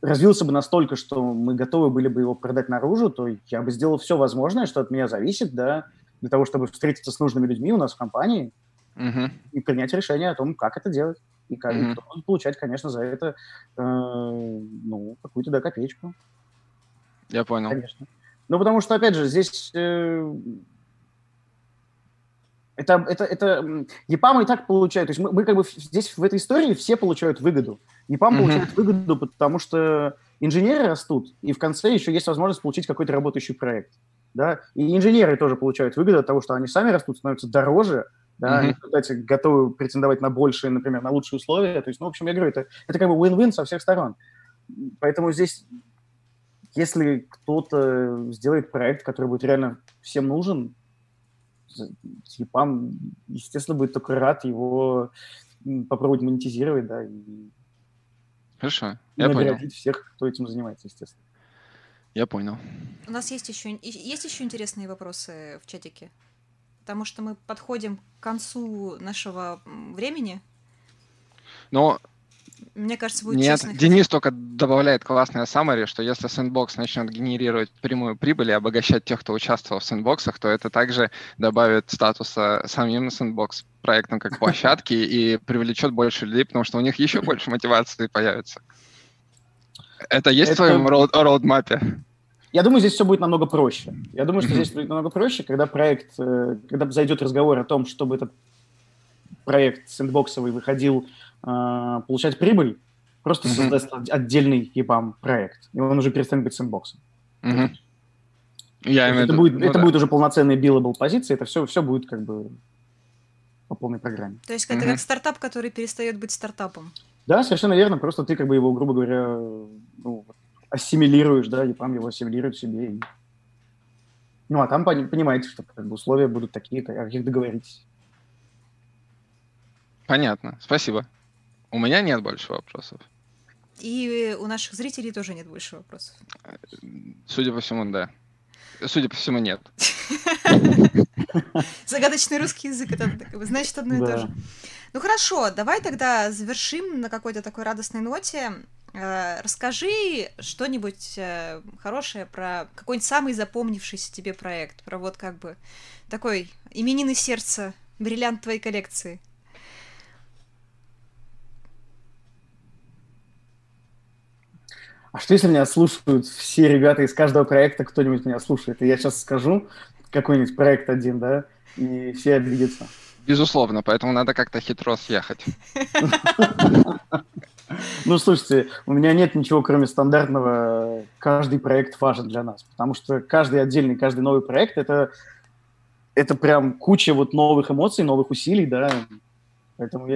развился бы настолько, что мы готовы были бы его продать наружу, то я бы сделал все возможное, что от меня зависит, да, для того, чтобы встретиться с нужными людьми у нас в компании и принять решение о том, как это делать, и как кто будет получать, конечно, за это какую-то копеечку. Я понял. Конечно. Потому что, опять же, здесь... Это EPAM и так получают, то есть мы здесь в этой истории все получают выгоду. EPAM получает выгоду, потому что инженеры растут, и в конце еще есть возможность получить какой-то работающий проект, да, и инженеры тоже получают выгоду от того, что они сами растут, становятся дороже, да, и, кстати, готовы претендовать на большие, например, на лучшие условия, то есть, я говорю, это win-win со всех сторон, поэтому здесь, если кто-то сделает проект, который будет реально всем нужен, EPAM, естественно, будет только рад его попробовать монетизировать, да, и хорошо. Я наградить понял. Всех, кто этим занимается, естественно. Я понял. У нас есть еще интересные вопросы в чатике, потому что мы подходим к концу нашего времени. Мне кажется, будет честно. Нет, Денис только добавляет классное summary, что если сэндбокс начнет генерировать прямую прибыль и обогащать тех, кто участвовал в сэндбоксах, то это также добавит статуса самим сэндбокс проектам как площадки и привлечет больше людей, потому что у них еще больше мотивации появится. Это есть в твоем роудмапе? Я думаю, здесь все будет намного проще. Я думаю, что здесь будет намного проще, когда зайдет разговор о том, чтобы этот проект сэндбоксовый выходил, получать прибыль, просто создаст отдельный EPAM проект. И он уже перестанет быть сэндбоксом. Это будет уже полноценная billable позиция, это все будет как бы по полной программе. То есть это как стартап, который перестает быть стартапом. Да, совершенно верно. Просто ты как бы его, грубо говоря, ассимилируешь, да, EPAM его ассимилирует себе. Ну, а там понимаете, что как бы, условия будут такие, о каких договоритесь. Понятно. Спасибо. У меня нет больше вопросов. И у наших зрителей тоже нет больше вопросов. Судя по всему, да. Судя по всему, нет. Загадочный русский язык, это значит одно и то же. Ну хорошо, давай тогда завершим на какой-то такой радостной ноте. Расскажи что-нибудь хорошее про какой-нибудь самый запомнившийся тебе проект, про вот как бы такой именинный сердца, бриллиант твоей коллекции. А что, если меня слушают все ребята из каждого проекта, кто-нибудь меня слушает, и я сейчас скажу какой-нибудь проект один, да, и все обидятся? Безусловно, поэтому надо как-то хитро съехать. Ну, слушайте, у меня нет ничего, кроме стандартного. Каждый проект важен для нас, потому что каждый отдельный, каждый новый проект – это прям куча вот новых эмоций, новых усилий, да. Поэтому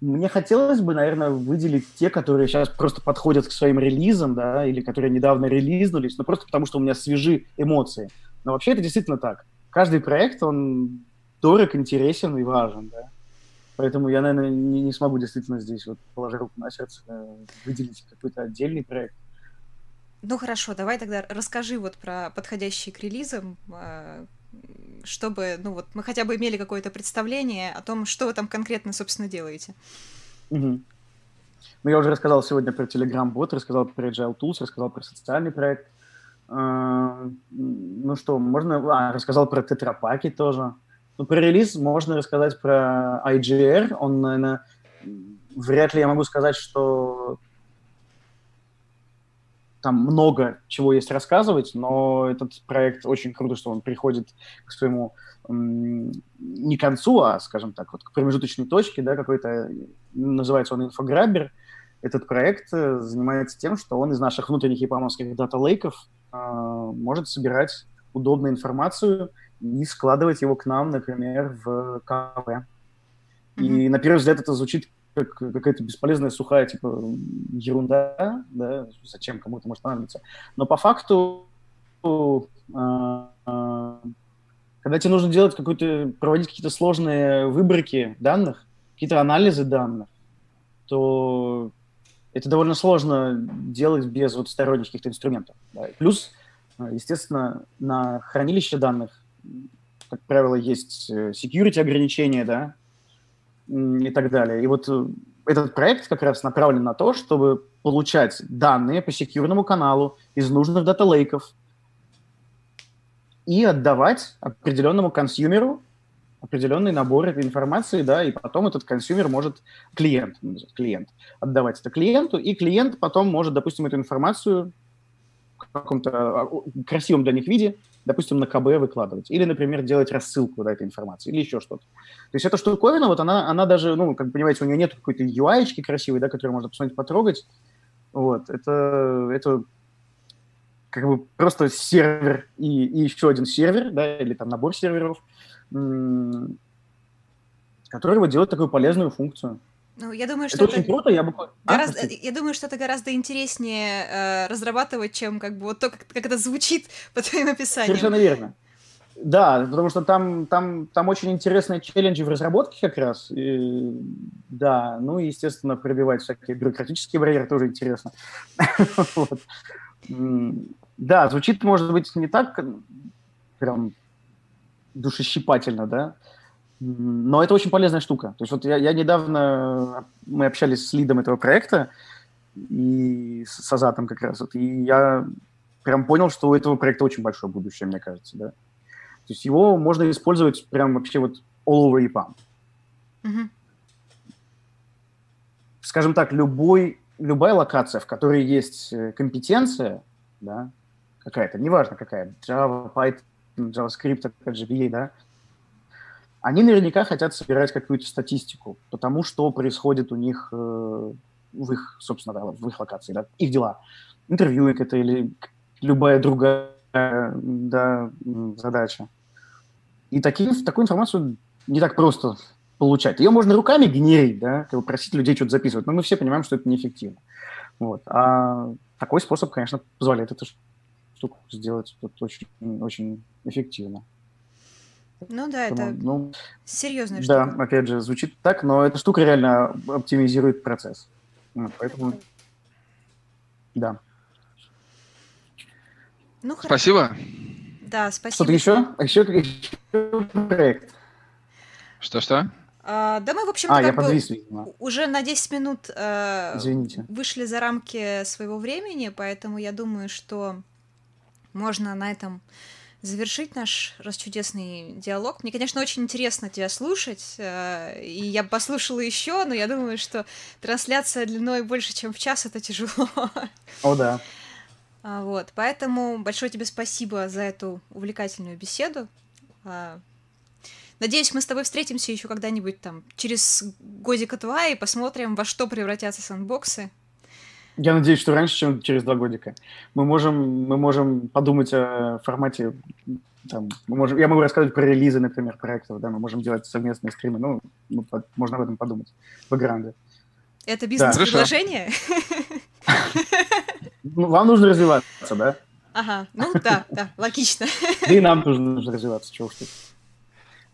мне хотелось бы, наверное, выделить те, которые сейчас просто подходят к своим релизам, да, или которые недавно релизнулись, но просто потому, что у меня свежи эмоции. Но вообще это действительно так. Каждый проект, он дорог, интересен и важен, да. Поэтому я, наверное, не смогу действительно здесь, вот, положа руку на сердце, выделить какой-то отдельный проект. Ну хорошо, давай тогда расскажи вот про подходящие к релизам, чтобы, ну вот, мы хотя бы имели какое-то представление о том, что вы там конкретно, собственно, делаете. Угу. Ну, я уже рассказал сегодня про Telegram-бот, рассказал про Agile Tools, рассказал про социальный проект. Ну что, можно... рассказал про тетрапаки тоже. Ну, про релиз можно рассказать про IGR. Он, наверное, вряд ли я могу сказать, что там много чего есть рассказывать, но этот проект очень круто, что он приходит к своему, не к концу, а, скажем так, вот к промежуточной точке, да, какой-то, называется он infograbber. Этот проект занимается тем, что он из наших внутренних епамовских дата-лейков может собирать удобную информацию и складывать его к нам, например, в КВ. И, на первый взгляд, это звучит как какая-то бесполезная, сухая, типа, ерунда, да, зачем кому-то может понадобиться. Но по факту, когда тебе нужно делать проводить какие-то сложные выборки данных, какие-то анализы данных, то это довольно сложно делать без вот сторонних каких-то инструментов. Да. Плюс, естественно, на хранилище данных, как правило, есть security ограничения, да, и так далее. И вот этот проект как раз направлен на то, чтобы получать данные по секьюрному каналу из нужных дата-лейков и отдавать определенному консюмеру определенный набор этой информации, да, и потом этот консюмер может, клиент отдавать это клиенту, и клиент потом может, допустим, эту информацию в каком-то красивом для них виде, допустим, на КБ выкладывать. Или, например, делать рассылку, да, этой информации, или еще что-то. То есть эта штуковина, вот она даже, ну, как понимаете, у нее нет какой-то UI-очки красивой, да, которую можно посмотреть, потрогать. Вот, это как бы просто сервер и еще один сервер, да, или там набор серверов, который вот делает такую полезную функцию. Ну, я думаю, что это очень круто, я думаю, что это гораздо интереснее разрабатывать, чем как бы вот то, как это звучит по твоим описаниям. Совершенно верно. Да, потому что там очень интересные челленджи в разработке как раз. И, да, ну и, естественно, пробивать всякие бюрократические барьеры тоже интересно. Да, звучит, может быть, не так прям душещипательно, да? Но это очень полезная штука. То есть вот я недавно, мы общались с лидом этого проекта, и с Азатом как раз, вот, и я прям понял, что у этого проекта очень большое будущее, мне кажется, да. То есть его можно использовать прям вообще вот all over EPAM. Mm-hmm. Скажем так, любая локация, в которой есть компетенция, да, какая-то, неважно какая, Java, Python, JavaScript, JBA, да, они наверняка хотят собирать какую-то статистику по тому, что происходит у них в их, собственно, да, в их локации, да, их дела. Интервьюинг это или любая другая, да, задача. И такую информацию не так просто получать. Ее можно руками генерить, да, как бы просить людей что-то записывать, но мы все понимаем, что это неэффективно. Вот. А такой способ, конечно, позволяет эту штуку сделать вот очень, очень эффективно. Ну да, поэтому, это ну, серьезная штука. Да, опять же, звучит так, но эта штука реально оптимизирует процесс. Вот, поэтому, да. Ну, спасибо. Да, спасибо. Что-то еще? Еще проект. Что-что? Да мы, в общем-то, как бы уже на 10 минут вышли за рамки своего времени, поэтому я думаю, что можно на этом завершить наш расчудесный диалог. Мне, конечно, очень интересно тебя слушать, и я бы послушала еще, но я думаю, что трансляция длиной больше, чем в час, это тяжело. О, да. Вот, поэтому большое тебе спасибо за эту увлекательную беседу. Надеюсь, мы с тобой встретимся еще когда-нибудь там через годика-два и посмотрим, во что превратятся сэндбоксы. Я надеюсь, что раньше, чем через 2 годика. Мы можем подумать о формате. Там, я могу рассказывать про релизы, например, проектов. Да, мы можем делать совместные стримы. Ну, можно об этом подумать. Бэкграунды. Это бизнес-предложение? Вам нужно развиваться, да? Ага, ну да, логично. Да и нам нужно развиваться, чего уж тут.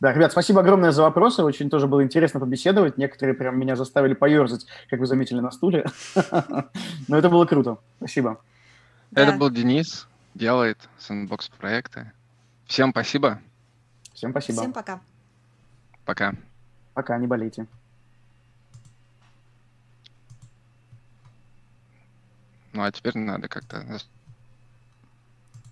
Да, ребят, спасибо огромное за вопросы. Очень тоже было интересно побеседовать. Некоторые прям меня заставили поерзать, как вы заметили, на стуле. Но это было круто. Спасибо. Это был Денис. Делает сэндбокс-проекты. Всем спасибо. Всем спасибо. Всем пока. Пока. Пока, не болейте. Ну, а теперь надо как-то...